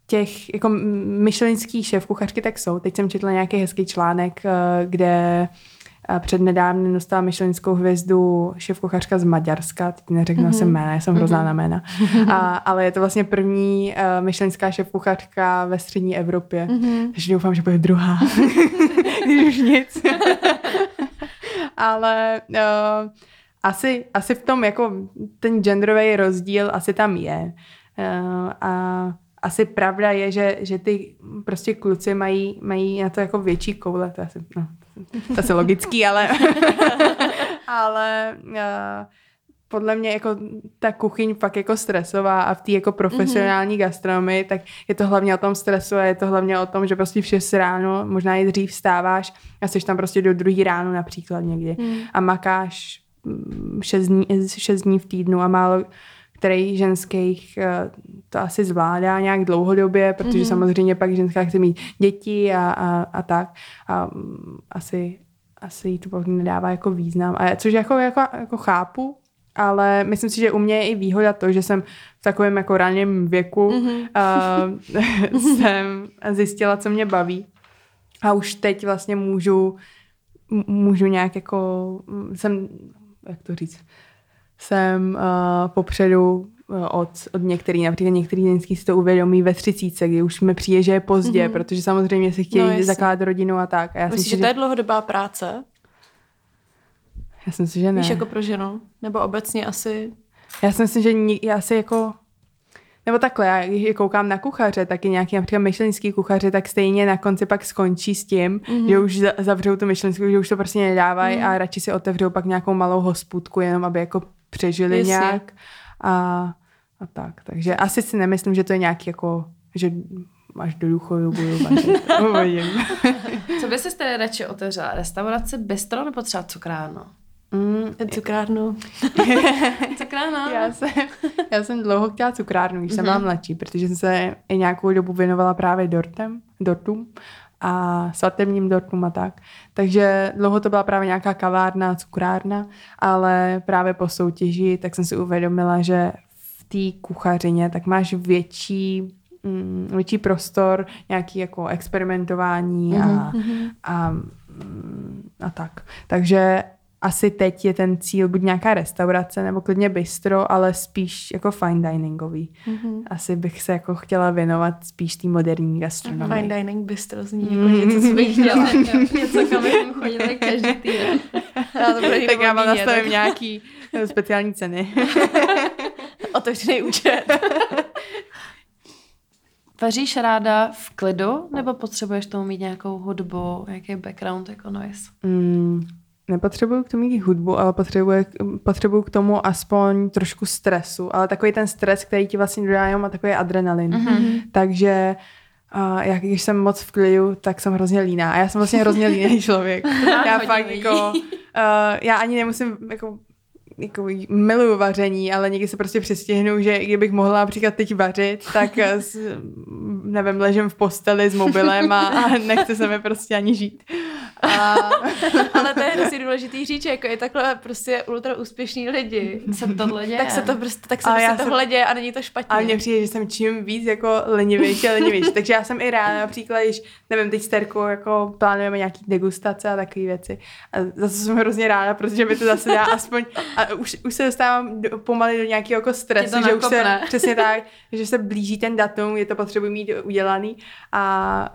těch jako michelinský šéfkuchařky tak jsou. Teď jsem četla nějaký hezký článek, kde přednedávno dostala Michelinskou hvězdu šéfkuchařka z Maďarska, teď neřeknu asi jména, já jsem hrozná na jména, ale je to vlastně první michelinská šéfkuchařka ve střední Evropě, takže doufám, že bude druhá, když už nic. Ale asi v tom, jako ten genderový rozdíl asi tam je. A asi pravda je, že ty prostě kluci mají na to jako větší koule, to asi, no. To je logický, ale podle mě jako ta kuchyň fakt jako stresová a v té jako profesionální gastronomii, tak je to hlavně o tom stresu a je to hlavně o tom, že prostě v 6 ráno, možná i dřív vstáváš a jsi tam prostě do 2 ráno například někdy a makáš 6 dní v týdnu a málo který ženských to asi zvládá nějak dlouhodobě, protože samozřejmě pak ženská chce mít děti a tak. A asi jí to pak nedává jako význam. A což jako chápu, ale myslím si, že u mě je i výhoda to, že jsem v takovém jako raném věku jsem zjistila, co mě baví. A už teď vlastně můžu nějak jako jsem, jak to říct, jsem popředu od některých, například některý ženský si to uvědomí ve 30, kdy už mi přijde, že je pozdě, protože samozřejmě si chtějí zakládat rodinu a tak. A já myslím, že to je dlouhodobá práce? Já si myslím, že ne. Víš, jako pro ženu? Nebo obecně asi? Já si myslím, že asi jako... Nebo takhle, já když koukám na kuchaře, taky nějaký například michelinský kuchaře, tak stejně na konci pak skončí s tím, že už zavřou tu michelinskou, že už to prostě nedávají a radši si otevřou pak nějakou malou hospůdku, jenom aby jako přežili nějak a tak. Takže asi si nemyslím, že to je nějaký jako, že až do důchodu budu vařit. Co by jsi tedy radši otevřela? Restaurace, bistro nebo třeba cukrárnu? Cukrárnu. Cukrárna. Já jsem dlouho chtěla cukrárnu, když jsem byla mladší, protože jsem se i nějakou dobu věnovala právě dortům a svatebním dortům a tak. Takže dlouho to byla právě nějaká kavárna, cukrárna, ale právě po soutěži, tak jsem si uvědomila, že v té kuchařině tak máš větší prostor, nějaký jako experimentování a tak. Takže asi teď je ten cíl buď nějaká restaurace nebo klidně bistro, ale spíš jako fine diningový. Asi bych se jako chtěla věnovat spíš té moderní gastronomii. Fine dining bistro zní jako něco, co bych chtěla. Něco, kam bychom chodili každý týden. Tak já vám nastavím nějaký speciální ceny. Otevřený účet. Vaříš ráda v klidu nebo potřebuješ tomu mít nějakou hudbu, jaký background jako noise? Nepotřebuju k tomu mít hudbu, ale potřebuju k tomu aspoň trošku stresu, ale takový ten stres, který ti vlastně dodá jenom a takový adrenalin. Takže já, když jsem moc v klidu, tak jsem hrozně líná. A já jsem vlastně hrozně líný člověk. Já fakt jako, já ani nemusím jako jako miluju vaření, ale někdy se prostě přestihnu, že kdybych mohla například teď vařit, tak nevím, ležím v posteli s mobilem a nechce se mi prostě ani žít. Ale to je hrozně důležitý říct, jako je takhle prostě ultra úspěšní lidi. Se tohle děje. Tak se to prostě, tak se prostě tohle děje a není to špatně. A mně přijde, že jsem čím víc jako lenivější a lenivější. Takže já jsem i ráda například, když nevím, teď s Terkou jako plánujeme nějaký degustace a takové věci. A zase jsem hrozně ráda, protože mi to zase dá aspoň a už se dostávám pomalu do nějakého jako stresu, že už se přesně tak, že se blíží ten datum, je to potřebuji mít udělaný a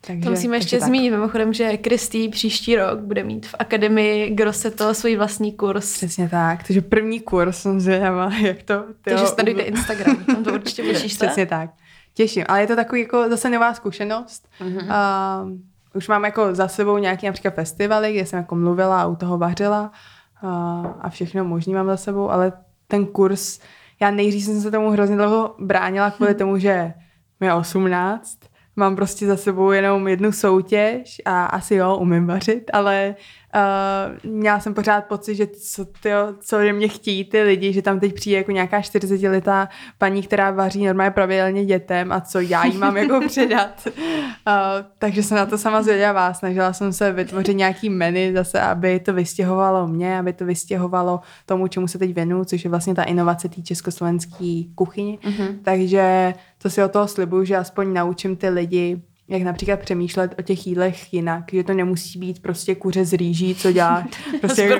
takže, to musíme ještě zmínit mimochodem, že Kristý příští rok bude mít v akademii Groseto svůj vlastní kurz. Přesně tak, takže první kurz jsem zvědavá, jak to... Takže sledujte Instagram, tam to určitě těšíš se? Přesně tak, těším, ale je to takový jako zase nová zkušenost. Mm-hmm. Už mám jako za sebou nějaký například festivaly, kde jsem jako mluvila a u toho vařila a všechno možný mám za sebou, ale ten kurz, já nejdřív jsem se tomu hrozně dlouho bránila kvůli tomu, že mě 18, mám prostě za sebou jenom jednu soutěž a asi jo, umím vařit, ale měla jsem pořád pocit, že co je mě chtějí ty lidi, že tam teď přijde jako nějaká 40letá paní, která vaří normálně pravidelně dětem a co já jí mám jako předat. Takže jsem na to sama zvědavá. Snažila jsem se vytvořit nějaký menu zase, aby to vystěhovalo mě, aby to vystěhovalo tomu, čemu se teď věnuju, což je vlastně ta inovace té československé kuchyni. Mm-hmm. Takže to si od toho slibuju, že aspoň naučím ty lidi jak například přemýšlet o těch jídlech jinak, že to nemusí být prostě kuře z rýží, co dělá prostě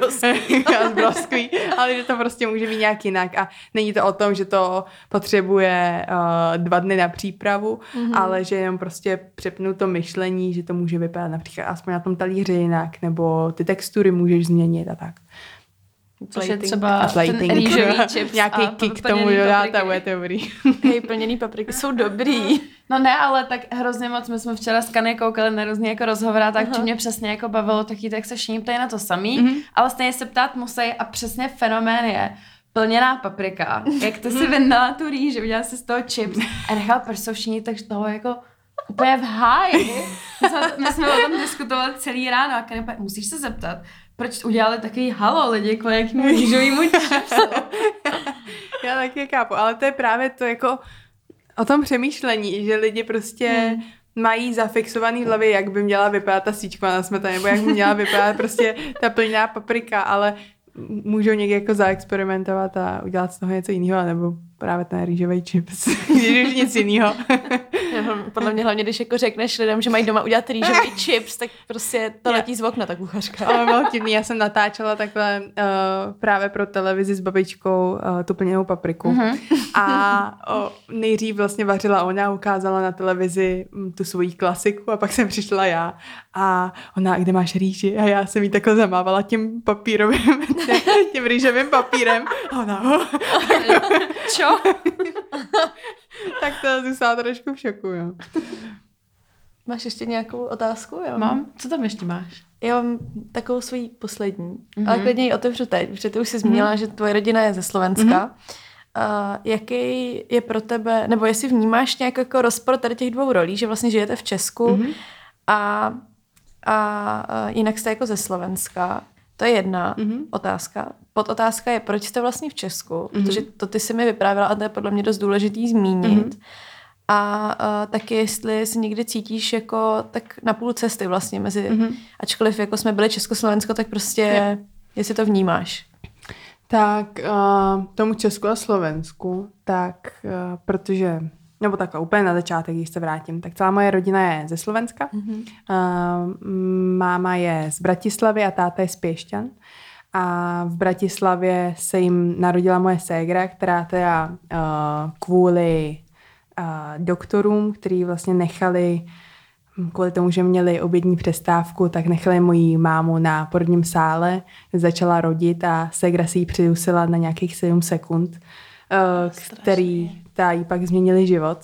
zbroskví, ale že to prostě může být nějak jinak a není to o tom, že to potřebuje 2 dny na přípravu, ale že jenom prostě přepnu to myšlení, že to může vypadat například aspoň na tom talíři jinak, nebo ty textury můžeš změnit a tak. Což je třeba ten rýžový čips. Nějaký kick tomu dodá, ta bude dobrý. Hej, plněný papriky jsou dobrý. No ne, ale tak hrozně moc, my jsme včera s Kany koukali na různý jako rozhovory, tak co mě přesně jako bavilo, taky tak se všichni ptají na to samý, ale stejně se ptát musí a přesně fenomén je plněná paprika. Jak to si vyndala tu rýži, viděla si z toho čips a nechala prsou všichni, tak toho jako úplně v háji. My jsme o tom diskutovali celý ráno a Kany musíš se zeptat, proč udělali takový halo lidi, kvůli jakým rýžovýmu čipsu. Já taky kápu, ale to je právě to jako o tom přemýšlení, že lidi prostě mají zafixovaný v hlavě, jak by měla vypadat ta síčka na smetanu, nebo jak by měla vypadat prostě ta plněná paprika, ale můžou někdy jako zaexperimentovat a udělat z toho něco jiného, nebo právě ten rýžový čips, když už nic jiného. Podle mě hlavně, když jako řekneš lidem, že mají doma udělat rýžový čips, tak prostě to letí z okna, ta kuchařka. Ale bylo divný, já jsem natáčela takhle právě pro televizi s babičkou tu plněnou papriku. Mm-hmm. A nejdřív vlastně vařila ona, ukázala na televizi tu svoji klasiku a pak jsem přišla já. A ona, kde máš rýži? A já jsem jí takhle zamávala tím papírovým, tím rýžovým papírem. A ona, čo? Tak to zůstala trošku v šoku, jo. Máš ještě nějakou otázku? Jo? Mám. Co tam ještě máš? Já mám takovou svoji poslední, ale klidně ji otevřu teď, protože ty už jsi zmínila, že tvoje rodina je ze Slovenska. Jaký je pro tebe, nebo jestli vnímáš nějak jako rozpor tady těch dvou rolí, že vlastně žijete v Česku a jinak jste jako ze Slovenska. To je jedna otázka. Podotázka je, proč jste vlastně v Česku? Protože to ty jsi mi vyprávěla a to je podle mě dost důležitý zmínit. A taky jestli si někdy cítíš jako tak na půl cesty vlastně mezi, ačkoliv jako jsme byli Československo, tak prostě jestli to vnímáš. Tak tomu Česku a Slovensku, tak protože, nebo takhle úplně na začátek, když se vrátím, tak celá moje rodina je ze Slovenska. Máma je z Bratislavy a táta je z Piešťan. A v Bratislavě se jim narodila moje ségra, která teda kvůli doktorům, který vlastně nechali, kvůli tomu, že měli obědní přestávku, tak nechali moji mámu na porodním sále, začala rodit a ségra si ji přidusila na nějakých 7 sekund, který ta jí pak změnili život.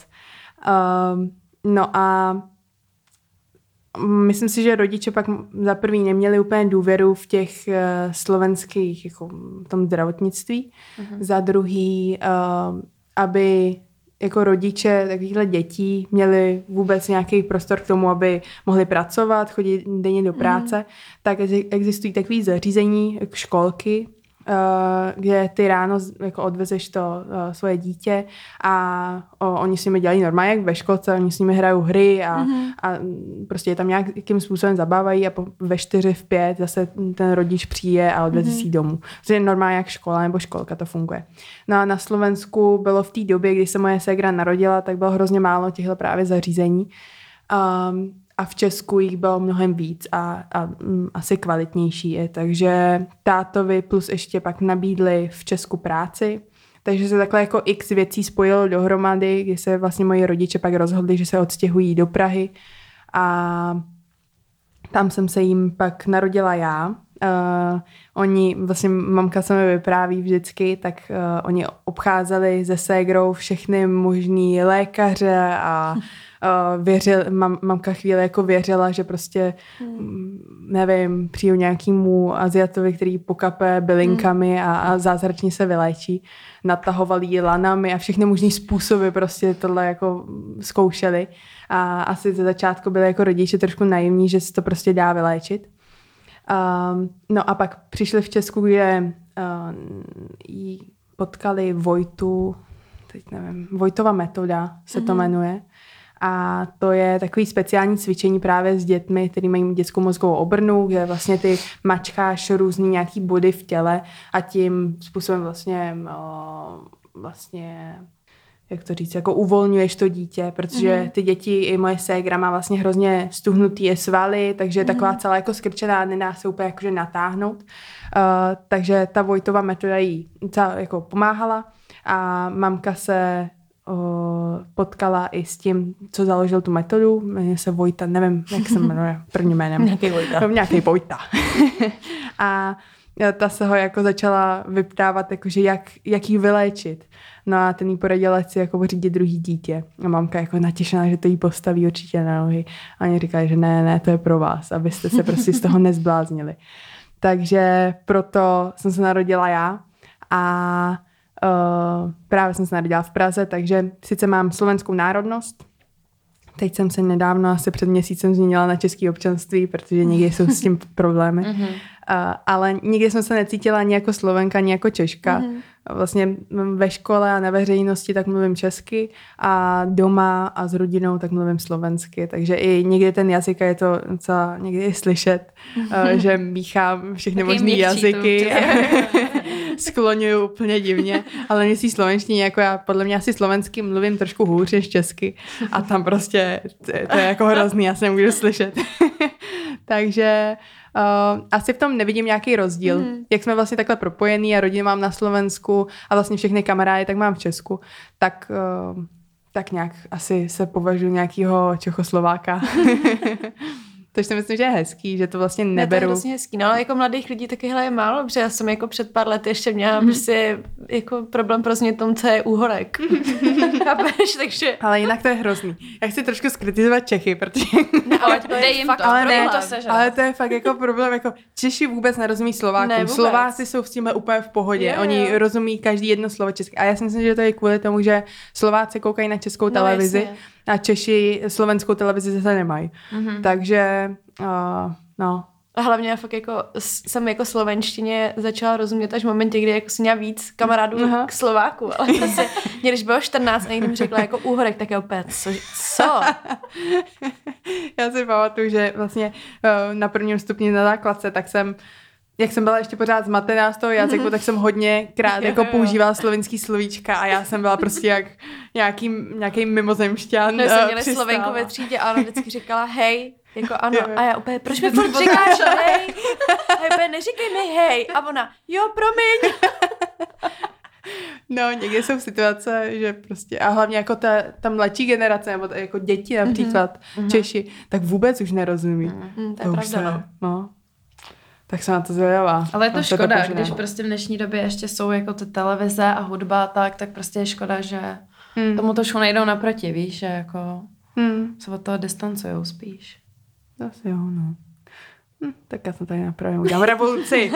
No a myslím si, že rodiče pak za první neměli úplně důvěru v těch slovenských, jako v tom zdravotnictví. Za druhý, aby jako rodiče takovýchhle dětí měli vůbec nějaký prostor k tomu, aby mohli pracovat, chodit denně do práce, tak existují takový zařízení, školky, kde ty ráno jako odvezeš to svoje dítě a oni s nimi dělají normálně jak ve školce, oni s nimi hrajou hry a prostě je tam nějakým způsobem zabávají a ve 4, v 5 zase ten rodič přijde a odveze si domů. Protože normálně jak škola nebo školka to funguje. No a na Slovensku bylo v té době, kdy se moje ségra narodila, tak bylo hrozně málo těchto právě zařízení. A v Česku jich bylo mnohem víc a asi kvalitnější je. Takže tátovi plus ještě pak nabídli v Česku práci. Takže se takhle jako x věcí spojilo dohromady, kdy se vlastně moji rodiče pak rozhodli, že se odstěhují do Prahy. A tam jsem se jim pak narodila já. Oni, vlastně mamka se mi vypráví vždycky, tak oni obcházeli se ségrou všechny možný lékaře a mamka chvíli jako věřila, že prostě, nevím, přijdu nějakému Asiatovi, který pokape bylinkami a zázračně se vyléčí. Natahovali ji lanami a všechny možný způsoby prostě tohle jako zkoušeli. A asi ze začátku byli jako rodiče trošku naivní, že se to prostě dá vyléčit. No a pak přišli v Česku, kde jí potkali Vojtu, teď nevím, Vojtova metoda se to jmenuje. A to je takový speciální cvičení právě s dětmi, který mají dětskou mozkovou obrnu, kde vlastně ty mačkáš různý nějaký body v těle a tím způsobem vlastně jak to říct, jako uvolňuješ to dítě, protože ty děti, i moje ségra má vlastně hrozně stuhnutý je svaly, takže je taková celá jako skrčená, nedá se úplně jakože natáhnout. Takže ta Vojtova metoda jí celá jako pomáhala a mamka se potkala i s tím, co založil tu metodu, jmenuje se Vojta, nevím, jak se jmenuje prvním jménem. Nějaký Vojta. A ta se ho jako začala vyptávat, jakože jak jí vyléčit. No a ten jí poradil, ať si jako pořídit druhý dítě. A mamka jako natěšená, že to jí postaví určitě na nohy. A oni říkali, že ne, to je pro vás, abyste se prostě z toho nezbláznili. Takže proto jsem se narodila já a právě jsem se narodila v Praze, takže sice mám slovenskou národnost, teď jsem se nedávno, asi před měsícem změnila na české občanství, protože někdy jsou s tím problémy. Ale nikdy jsem se necítila ani jako Slovenka, ani jako Češka. Vlastně ve škole a na veřejnosti tak mluvím česky a doma a s rodinou tak mluvím slovensky. Takže i někdy ten jazyk je to celá někdy slyšet, že míchám všechny možné jazyky. Skloňuju úplně divně, ale myslí slovenštině, jako já podle mě asi slovensky mluvím trošku hůř než česky a tam prostě to je jako hrozný, já se nemůžu slyšet. Takže asi v tom nevidím nějaký rozdíl. Jak jsme vlastně takhle propojený a rodinu mám na Slovensku a vlastně všechny kamarády tak mám v Česku, tak nějak asi se považuji nějakýho Čechoslováka. Takže si myslím, že je hezký, že to vlastně neberu. To je hrozně hezký, no ale jako mladých lidí takyhle je málo, protože já jsem jako před pár lety ještě měla prostě jako problém proznět tomu, co je úhorek. Chápeš, takže... Ale jinak to je hrozný. Já chci trošku skritizovat Čechy, protože... No, ale to je fakt problém. Ale to je fakt jako problém, jako Češi vůbec nerozumí Slovákům. Ne, vůbec. Slováci jsou s tímhle úplně v pohodě. Yeah. Oni rozumí každý jedno slovo česky. A já si myslím, že to je kvůli tomu, že Slováci koukají na českou televizi. Jasně. A Češi slovenskou televizi zase nemají. Takže, no. A hlavně já fakt jako, jsem jako slovenštině začala rozumět až v momentě, kdy jako jsem měla víc kamarádů k Slováku. Ale zase, mě když bylo 14 a někdy mi řekla jako úhorek, tak je opět, co? Já si pamatuju, že vlastně na prvním stupni na základce, tak jsem jak jsem byla ještě pořád zmatená z toho jazyku, tak jsem hodněkrát jako používala slovenský slovíčka a já jsem byla prostě jak nějaký mimozemšťan. No, jsem měla Slovenku ve třídě a ona vždycky říkala hej, jako ano, a já úplně, proč mi furt říkáš hej? A já úplně, neříkej mi hej. A ona, jo, promiň. No, někdy jsou situace, že prostě, a hlavně jako ta mladší generace, nebo jako děti například, Češi, tak vůbec už nerozumí. To je pravda, no. Tak jsem na to zvědavá. Ale je to škoda, když prostě v dnešní době ještě jsou jako ty televize a hudba tak prostě je škoda, že tomu trošku nejdou naproti, víš, že jako se od toho distancujou spíš. Asi jo, no. Tak já jsem tady napravím, udělám revoluci.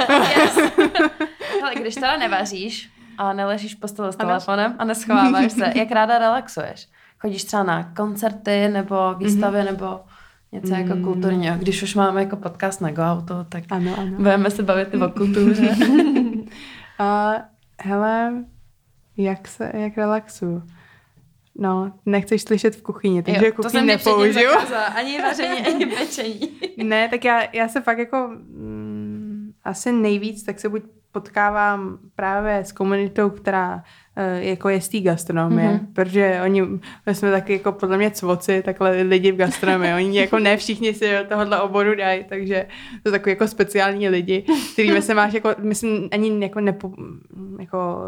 Ale když teda nevaříš a neležíš v posteli s telefonem a neschováváš se, jak ráda relaxuješ? Chodíš třeba na koncerty nebo výstavy nebo... něco jako kulturně. Když už máme jako podcast na go auto, tak budeme se bavit o kultuře. Hele, jak relaxuju? No, nechceš slyšet v kuchyni, takže jo, kuchyni nepoužiju. Ani vaření, ani pečení. Ne, tak já se fakt jako asi nejvíc, tak se buď potkávám právě s komunitou, která jako je z té gastronomie, protože my jsme taky jako podle mě cvoci, takhle lidi v gastronomii, oni jako ne všichni si do tohohle oboru dají, takže to jsou takový jako speciální lidi, kterými se máš jako, myslím, ani jako,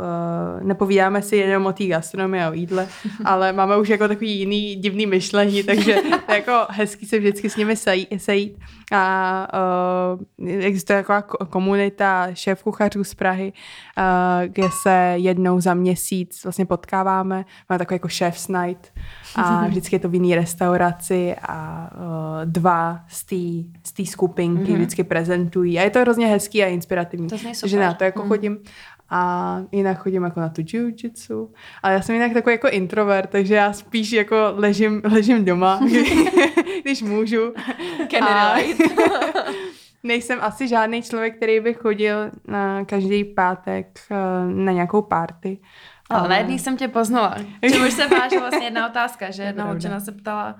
nepovídáme si jenom o té gastronomii a o jídle, ale máme už jako takový jiný divný myšlení, takže to je jako hezký se vždycky s nimi sejít a existuje jako komunita šéfkuchařů z Prahy, kde se jednou za měsíc vlastně potkáváme, máme takový jako chef's night a vždycky je to v jiný restauraci a dva z té skupinky vždycky prezentují a je to hrozně hezký a inspirativní, takže na to jako chodím a jinak chodím jako na tu jiu-jitsu, ale já jsem jinak takový jako introvert, takže já spíš jako ležím doma, když můžu. Nejsem asi žádný člověk, který by chodil na každý pátek na nějakou party. Ale na jedný jsem tě poznala. Čím už se vážila vlastně jedna otázka, že jedna holčina se ptala,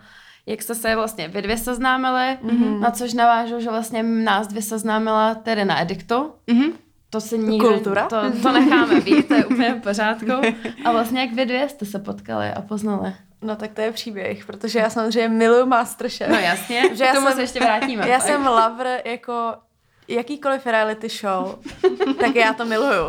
jak jste se vlastně vy dvě seznámili, na což navážu, že vlastně nás dvě seznámila tedy na ediktu. To se nikdo, to necháme být, to je úplně v pořádku. A vlastně jak vy dvě jste se potkali a poznali? No tak to je příběh, protože já samozřejmě miluju Masterchef. No jasně, že k tomu se ještě vrátíme. Já jsem lover jako jakýkoliv reality show, tak já to miluju.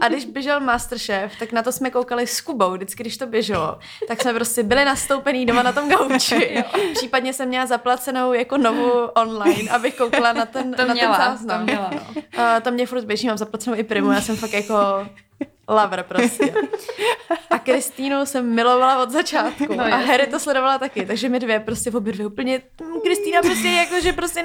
A když běžel Masterchef, tak na to jsme koukali s Kubou, vždycky, když to běželo, tak jsme prostě byli nastoupený doma na tom gauči. Případně jsem měla zaplacenou jako novou online, abych koukala na ten záznam. To měla. To mě furt běží, mám zaplacenou i primu, já jsem fakt jako... lover prostě. A Kristýnu jsem milovala od začátku. No, a Harry to sledovala taky, takže my dvě prostě obě dvě úplně Kristýna prostě jakože prostě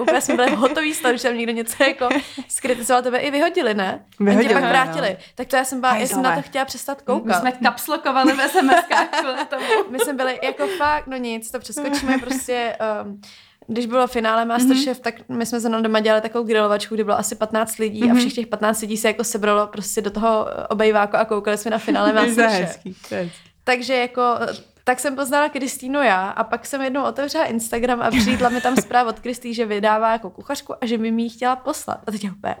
úplně jsme byli hotový stav, že tam někdo něco jako zkritizoval tebe i vyhodili, ne? Vyhodili, pak vrátili. No. Tak to já jsem byla, já jsem na to chtěla přestat koukat. My jsme kapslokovali ve SMS-kách. My jsme byli jako fakt, no nic, to přeskočíme prostě... Když bylo finále Masterchef, tak my jsme se nám doma dělali takovou grilovačku, kde bylo asi 15 lidí a všech těch 15 lidí se jako sebralo prostě do toho obejváku a koukali jsme na finále Masterchef. Takže jako... Tak jsem poznala Kristýnu já a pak jsem jednou otevřela Instagram a přišla mi tam zpráva od Kristý, že vydává jako kuchařku a že by mi ji chtěla poslat. A teď já úplně,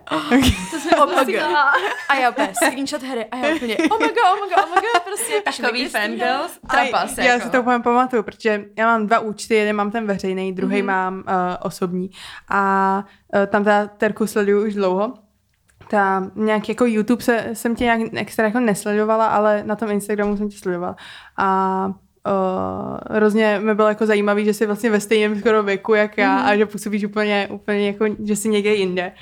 to jsme posílala. A já úplně, screenshot Harry a já úplně, oh my god, prostě. Takový fangirls, trapas. Já si to úplně pamatuju, protože já mám dva účty, jeden mám ten veřejný, druhý mám osobní a tam teda Terku sleduju už dlouho. Ta nějak jako YouTube jsem tě nějak extra jako nesledovala, ale na tom Instagramu jsem tě sledovala a hrozně mi bylo jako zajímavý, že jsi vlastně ve stejném skoro věku jak já a že působíš úplně jako, že jsi někde jinde.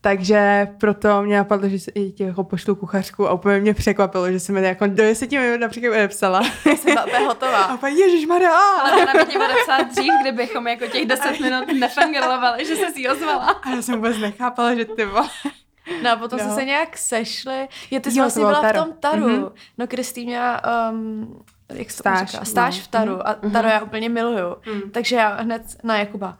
Takže proto mě napadlo, že tě jako pošlu kuchařku a úplně mě překvapilo, že jsem mi jako do 10 minut například odepsala. Já jsem byla úplně hotová. A pak ježišmarja. Ale ona by tě odepsala dřív, kdybychom jako těch 10 minut nefangerlovali, že se jí ozvala. A já jsem vůbec nechápala, že ty vole. No a potom jsme se nějak sešli. Ty jsi vlastně byla v tom taru. No Kristýna... jak se to říká? Stáž v taru a taro já úplně miluju. Takže já hned na Jakuba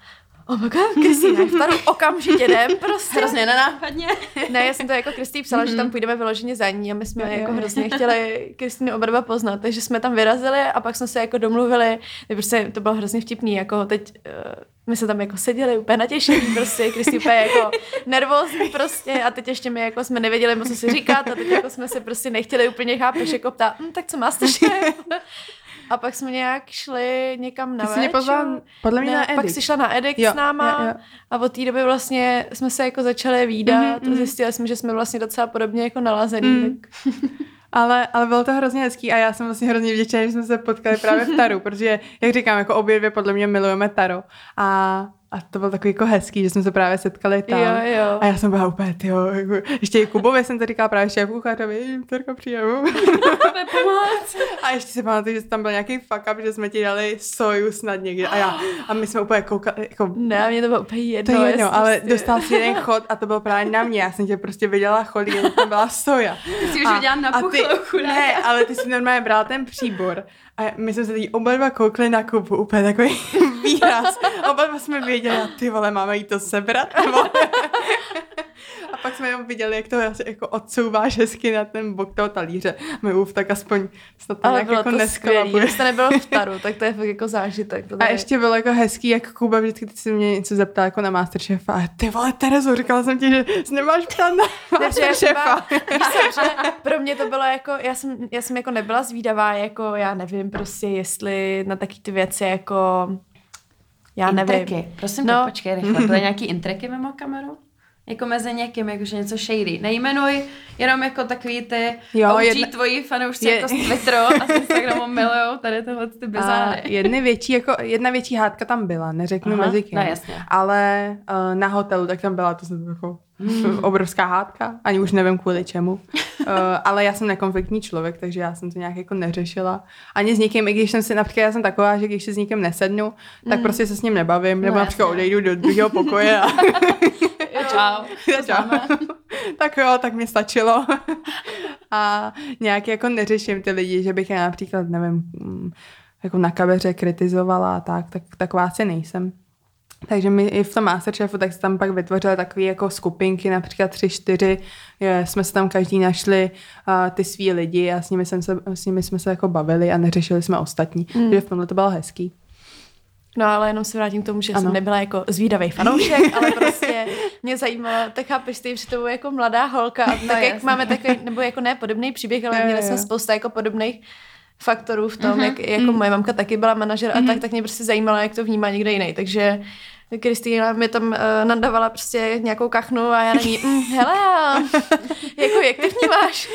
Kristýna, v taru okamžitě jdem prostě. Hrozně nenápadně. Ne, já jsem to jako Kristý psala, že tam půjdeme vyloženě za ní a my jsme jako hrozně chtěli Kristýnu oba dva poznat, takže jsme tam vyrazili a pak jsme se jako domluvili, prostě to bylo hrozně vtipný, jako teď my se tam jako seděli úplně natěšení prostě, Kristý úplně jako nervózní prostě a teď ještě my jako jsme nevěděli moc co si říkat a teď jako jsme se prostě nechtěli úplně chápeš, jako ptá, tak co máš ještě? A pak jsme nějak šli někam na večer. Podle mě na pak jsi šla na edikt s náma a od té doby vlastně jsme se jako začali vídat a zjistili jsme, že jsme vlastně docela podobně jako nalazený. Tak... Ale bylo to hrozně hezký a já jsem vlastně hrozně vděčná, že jsme se potkali právě v taru, protože jak říkám, jako obě dvě podle mě milujeme taro a to bylo takový jako hezký, že jsme se právě setkali tam. Jo. A já jsem byla úplně, ještě i Kubovi jsem to říkala právě šéfkuchařovi, Terko přijemu. A ještě si pamatuju, že tam byl nějaký fuck up, že jsme ti dali soju snad někde. A my jsme úplně koukali. Jako, ne, mě to bylo úplně jedno. To je jedno, ale dostal si jeden chod a to bylo právě na mě. Já jsem tě prostě viděla chodit, že tam byla soja. Ty jsi už viděla napuchlou chudáka. Ne, ale ty jsi normálně brala ten příbor. A my jsme se teď oba dva koukli na Kubu, úplně takový výraz. Oba dva jsme věděli, ty vole, máme jí to sebrat. A pak jsme jenom viděli, jak to jako odsouváš hezky na ten bok toho talíře. My tak aspoň snad to nějak jako nesklapuje. Když to nebylo v taru, tak to je fakt jako zážitek. A ještě bylo jako hezký, jak Kuba vždycky se mě něco zeptal jako na Masterchefa. A ty vole, Terezo, říkala jsem ti, že nemáš ptát na Masterchefa. Pro mě to bylo jako, já jsem jako nebyla zvídavá, jako já nevím prostě, jestli na taky ty věci jako... Já intriky. Nevím. Prosím, no. Počkej rychle. Byly nějaký intriky mimo kameru? Jako mezi někým, jakože něco shady. Nejmenuj, jenom jako takový ty tvoji fanoušci jako z Twitteru a z Instagramu milujou tady tohle ty bizáry. Jedna větší hádka tam byla, neřeknu mezi kým. No, ale na hotelu, tak tam byla to jako obrovská hádka. Ani už nevím kvůli čemu. Ale já jsem nekonfliktní člověk, takže já jsem to nějak jako neřešila. Ani s někým, i když jsem si, například já jsem taková, že když se s někým nesednu, tak prostě se s ním nebavím, nebo například odejdu do druhého pokoje a... Čau. Tak jo, tak mi stačilo. A nějak jako neřeším ty lidi, že bych já například, nevím, jako na kameře kritizovala a tak taková si nejsem. Takže my i v tom Masterchefu, tak se tam pak vytvořily takové jako skupinky, například 3-4, jsme se tam každý našli ty svý lidi a s nimi jsme se jako bavili a neřešili jsme ostatní. Takže v tomhle to bylo hezký. No ale jenom se vrátím k tomu, že jsem nebyla jako zvídavej fanoušek, ale prostě mě zajímalo, tak chápeš, ty při tobou jako mladá holka, a tak jak máme takový, nebo jako ne podobný příběh, ale měli jsme spousta jako podobných faktorů v tom, jak moje mamka taky byla manažer a tak mě prostě zajímalo, jak to vnímá někde jiný, takže Kristýna mi tam nandavala prostě nějakou kachnu a já na ní, hele, jako jak to vnímáš?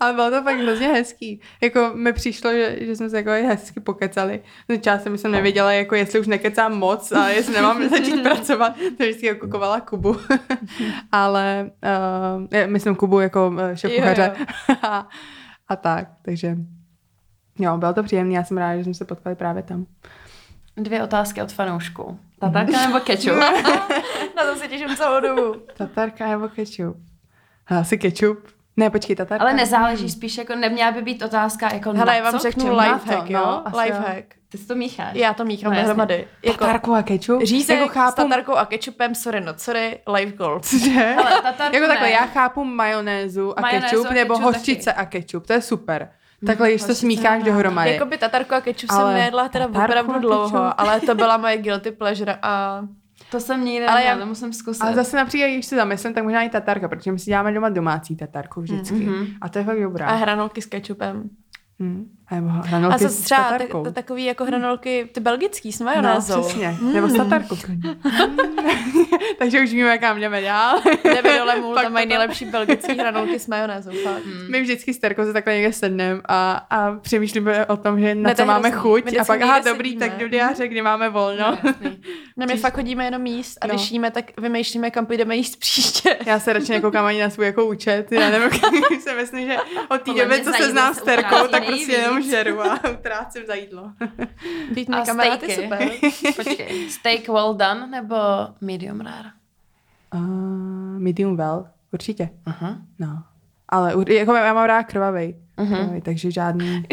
Ale bylo to fakt hrozně hezký. Jako mi přišlo, že jsme se jako hezky pokecali. No časem jsem nevěděla, jako jestli už nekecám moc a jestli nemám začít pracovat. Takže vždycky jako kovala Kubu. Ale myslím Kubu jako šéfkuchaře. A tak, takže jo, bylo to příjemné. Já jsem ráda, že jsme se potkali právě tam. 2 otázky od fanoušků. Tatarka nebo kečup? Na to se těším celou dobu. Tatarka nebo kečup? Asi kečup. Ne, počkej, tatarka. Ale nezáleží, spíš jako neměla by být otázka jako hele, na co? Hele, já vám řeknu lifehack, jo? Lifehack. Ty si to mícháš. Já to míchám dohromady. Jako tatarku a kečup? Řízek jako chápu... s tatarkou a kečupem, sorry, life goal. Cože? Ale tatarku jako takhle, já chápu majonézu a kečup, nebo hořčice a kečup, to je super. Takhle, když to smícháš dohromady. Jakoby tatarku a kečup jsem nejedla teda opravdu dlouho, ale to byla moje guilty pleasure a... To jsem nikdy neměla, to musím zkusit. Ale zase například, když se zamyslím, tak možná i tatarka, protože my si děláme doma domácí tatarku vždycky. A to je fakt dobrá. A hranolky s kečupem. A co třeba takový jako hranolky, ty belgický s majonézou. No, přesně. Nebo s tatarkou. Takže už víme, jaká jdeme dál. Jdeme dole můl, tam mají nejlepší belgický hranolky s majonézou. My vždycky s Terkou se takhle někde sedneme a přemýšlíme o tom, že na co máme chuť. A pak, aha, dobrý, tak do diáře, kdy máme volno. No, my fakt chodíme jenom jíst a když jíme, tak vymýšlíme, kam půjdeme jíst příště. Já se radši nekoukám ani na svůj jako účet. Já nevím, když se myslím, že od té doby, co se znám s Terkou, tak prostě jenom žeru a utrácím za jídlo. Být mě kamaráty, super. Počkej, steak well done nebo medium rare? Medium well, určitě. No. Ale jako já mám rád krvavej. Takže žádný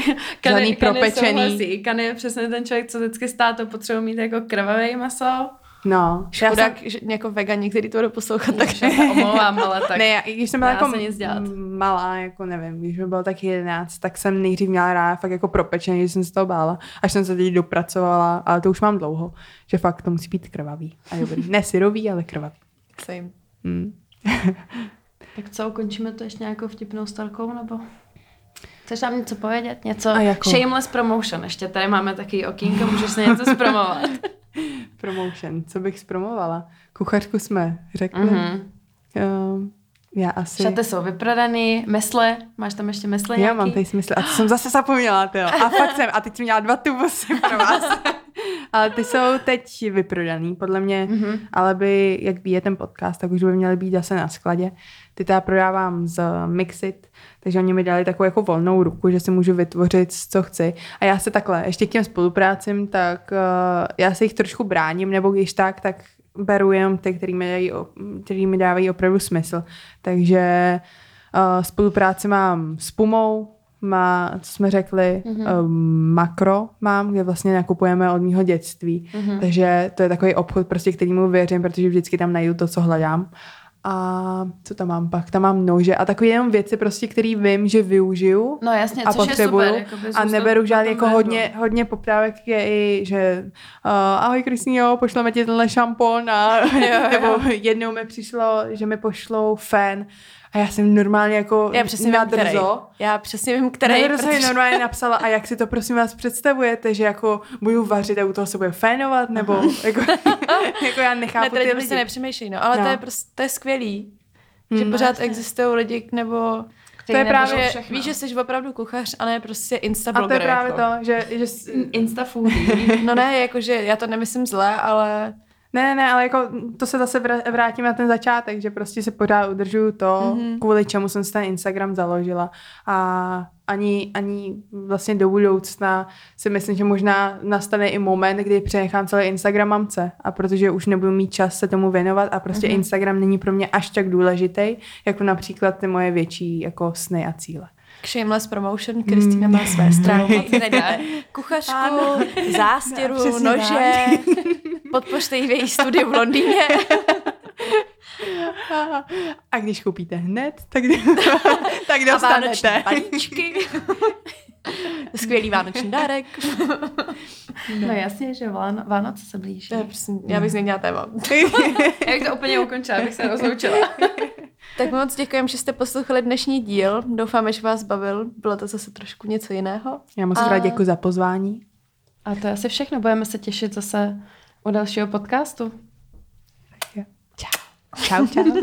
propečený. Kany je přesně ten člověk, co vždycky stát, to potřebuje mít jako krvavej maso. No. Škoda, že jako vegan, který to bude poslouchat, takže se omlouvám, ale tak. Ne, když jsem byla jako malá, jako nevím, když mi bylo tak 11, tak jsem nejdřív měla ráda fakt jako propečený, že jsem se toho bála, až jsem se teď dopracovala, ale to už mám dlouho, že fakt to musí být krvavý. A dobrý. Ne syrový, ale krvavý. Same. Tak co, ukončíme to ještě nějakou vtipnou storkou, nebo... Chceš nám něco povědět? Něco jako? Shameless promotion. Ještě tady máme taky okýnko, můžeš se něco zpromovat. Promotion. Co bych zpromovala? Kuchařku jsme řekli. Já asi... Šaty jsou vyprodaný, mesle. Máš tam ještě mesle nějaký? Já mám tady smysl. A to jsem zase zapomněla, tyjo. A fakt jsem. A teď jsem měla 2 tubusy pro vás. Ale ty jsou teď vyprodaný, podle mě. Ale by, jak býje ten podcast, tak už by měly být zase na skladě. Ty já prodávám z Mixit, takže oni mi dali takovou jako volnou ruku, že si můžu vytvořit, co chci. A já se takhle, ještě k těm spoluprácím, tak já se jich trošku bráním, nebo když tak beru jenom ty, který mi dávají opravdu smysl. Takže spolupráci mám s Pumou, co jsme řekli, Makro mám, kde vlastně nakupujeme od mýho dětství. Takže to je takový obchod, prostě kterýmu věřím, protože vždycky tam najdu to, co hledám. A co tam mám pak? Tam mám nože a takové jenom věci prostě, které vím, že využiju, no, jasně, a potřebuju super, jako a neberu žádný jako hodně poprávek je i, že ahoj Kristýno, pošleme ti tenhle šampon a nebo jednou mi přišlo, že mi pošlou fén a já jsem normálně jako nadrzo. Já přesně vím, který. Nadrzo protože... normálně napsala a jak si to prosím vás představujete, že jako budu vařit a u toho se bude fénovat, nebo jako já nechápu ty lidi. Se nepřemýšlí, no, ale no. To je skvělý, že pořád existují lidi, nebo... To je právě, všechno. Víš, že jsi opravdu kuchař, ale prostě instabloger. A to je právě jako. To, že instafoodie. No ne, jakože já to nemyslím zle, ale... Ne, ale jako to se zase vrátím na ten začátek, že prostě se pořád udržuju to, kvůli čemu jsem si ten Instagram založila. A ani vlastně do budoucna si myslím, že možná nastane i moment, kdy přenechám celý Instagram mamce. A protože už nebudu mít čas se tomu věnovat a prostě Instagram není pro mě až tak důležitý, jako například ty moje větší jako sny a cíle. Shameless promotion, Kristýna má své stránky, kuchařku, zástěru, no, nože, podpořte jí v její studiu v Londýně. A když koupíte hned, tak dostanete. A vánoční paničky. Skvělý vánoční dárek. No jasně, že Vánoce se blíží. Já bych změnila téma. Já bych to úplně ukončila, abych se rozloučila. Tak moc děkujeme, že jste poslouchali dnešní díl. Doufáme, že vás bavil. Bylo to zase trošku něco jiného. Já moc rád děkuji za pozvání. A to je asi všechno. Budeme se těšit zase u dalšího podcastu. Čau. Čau.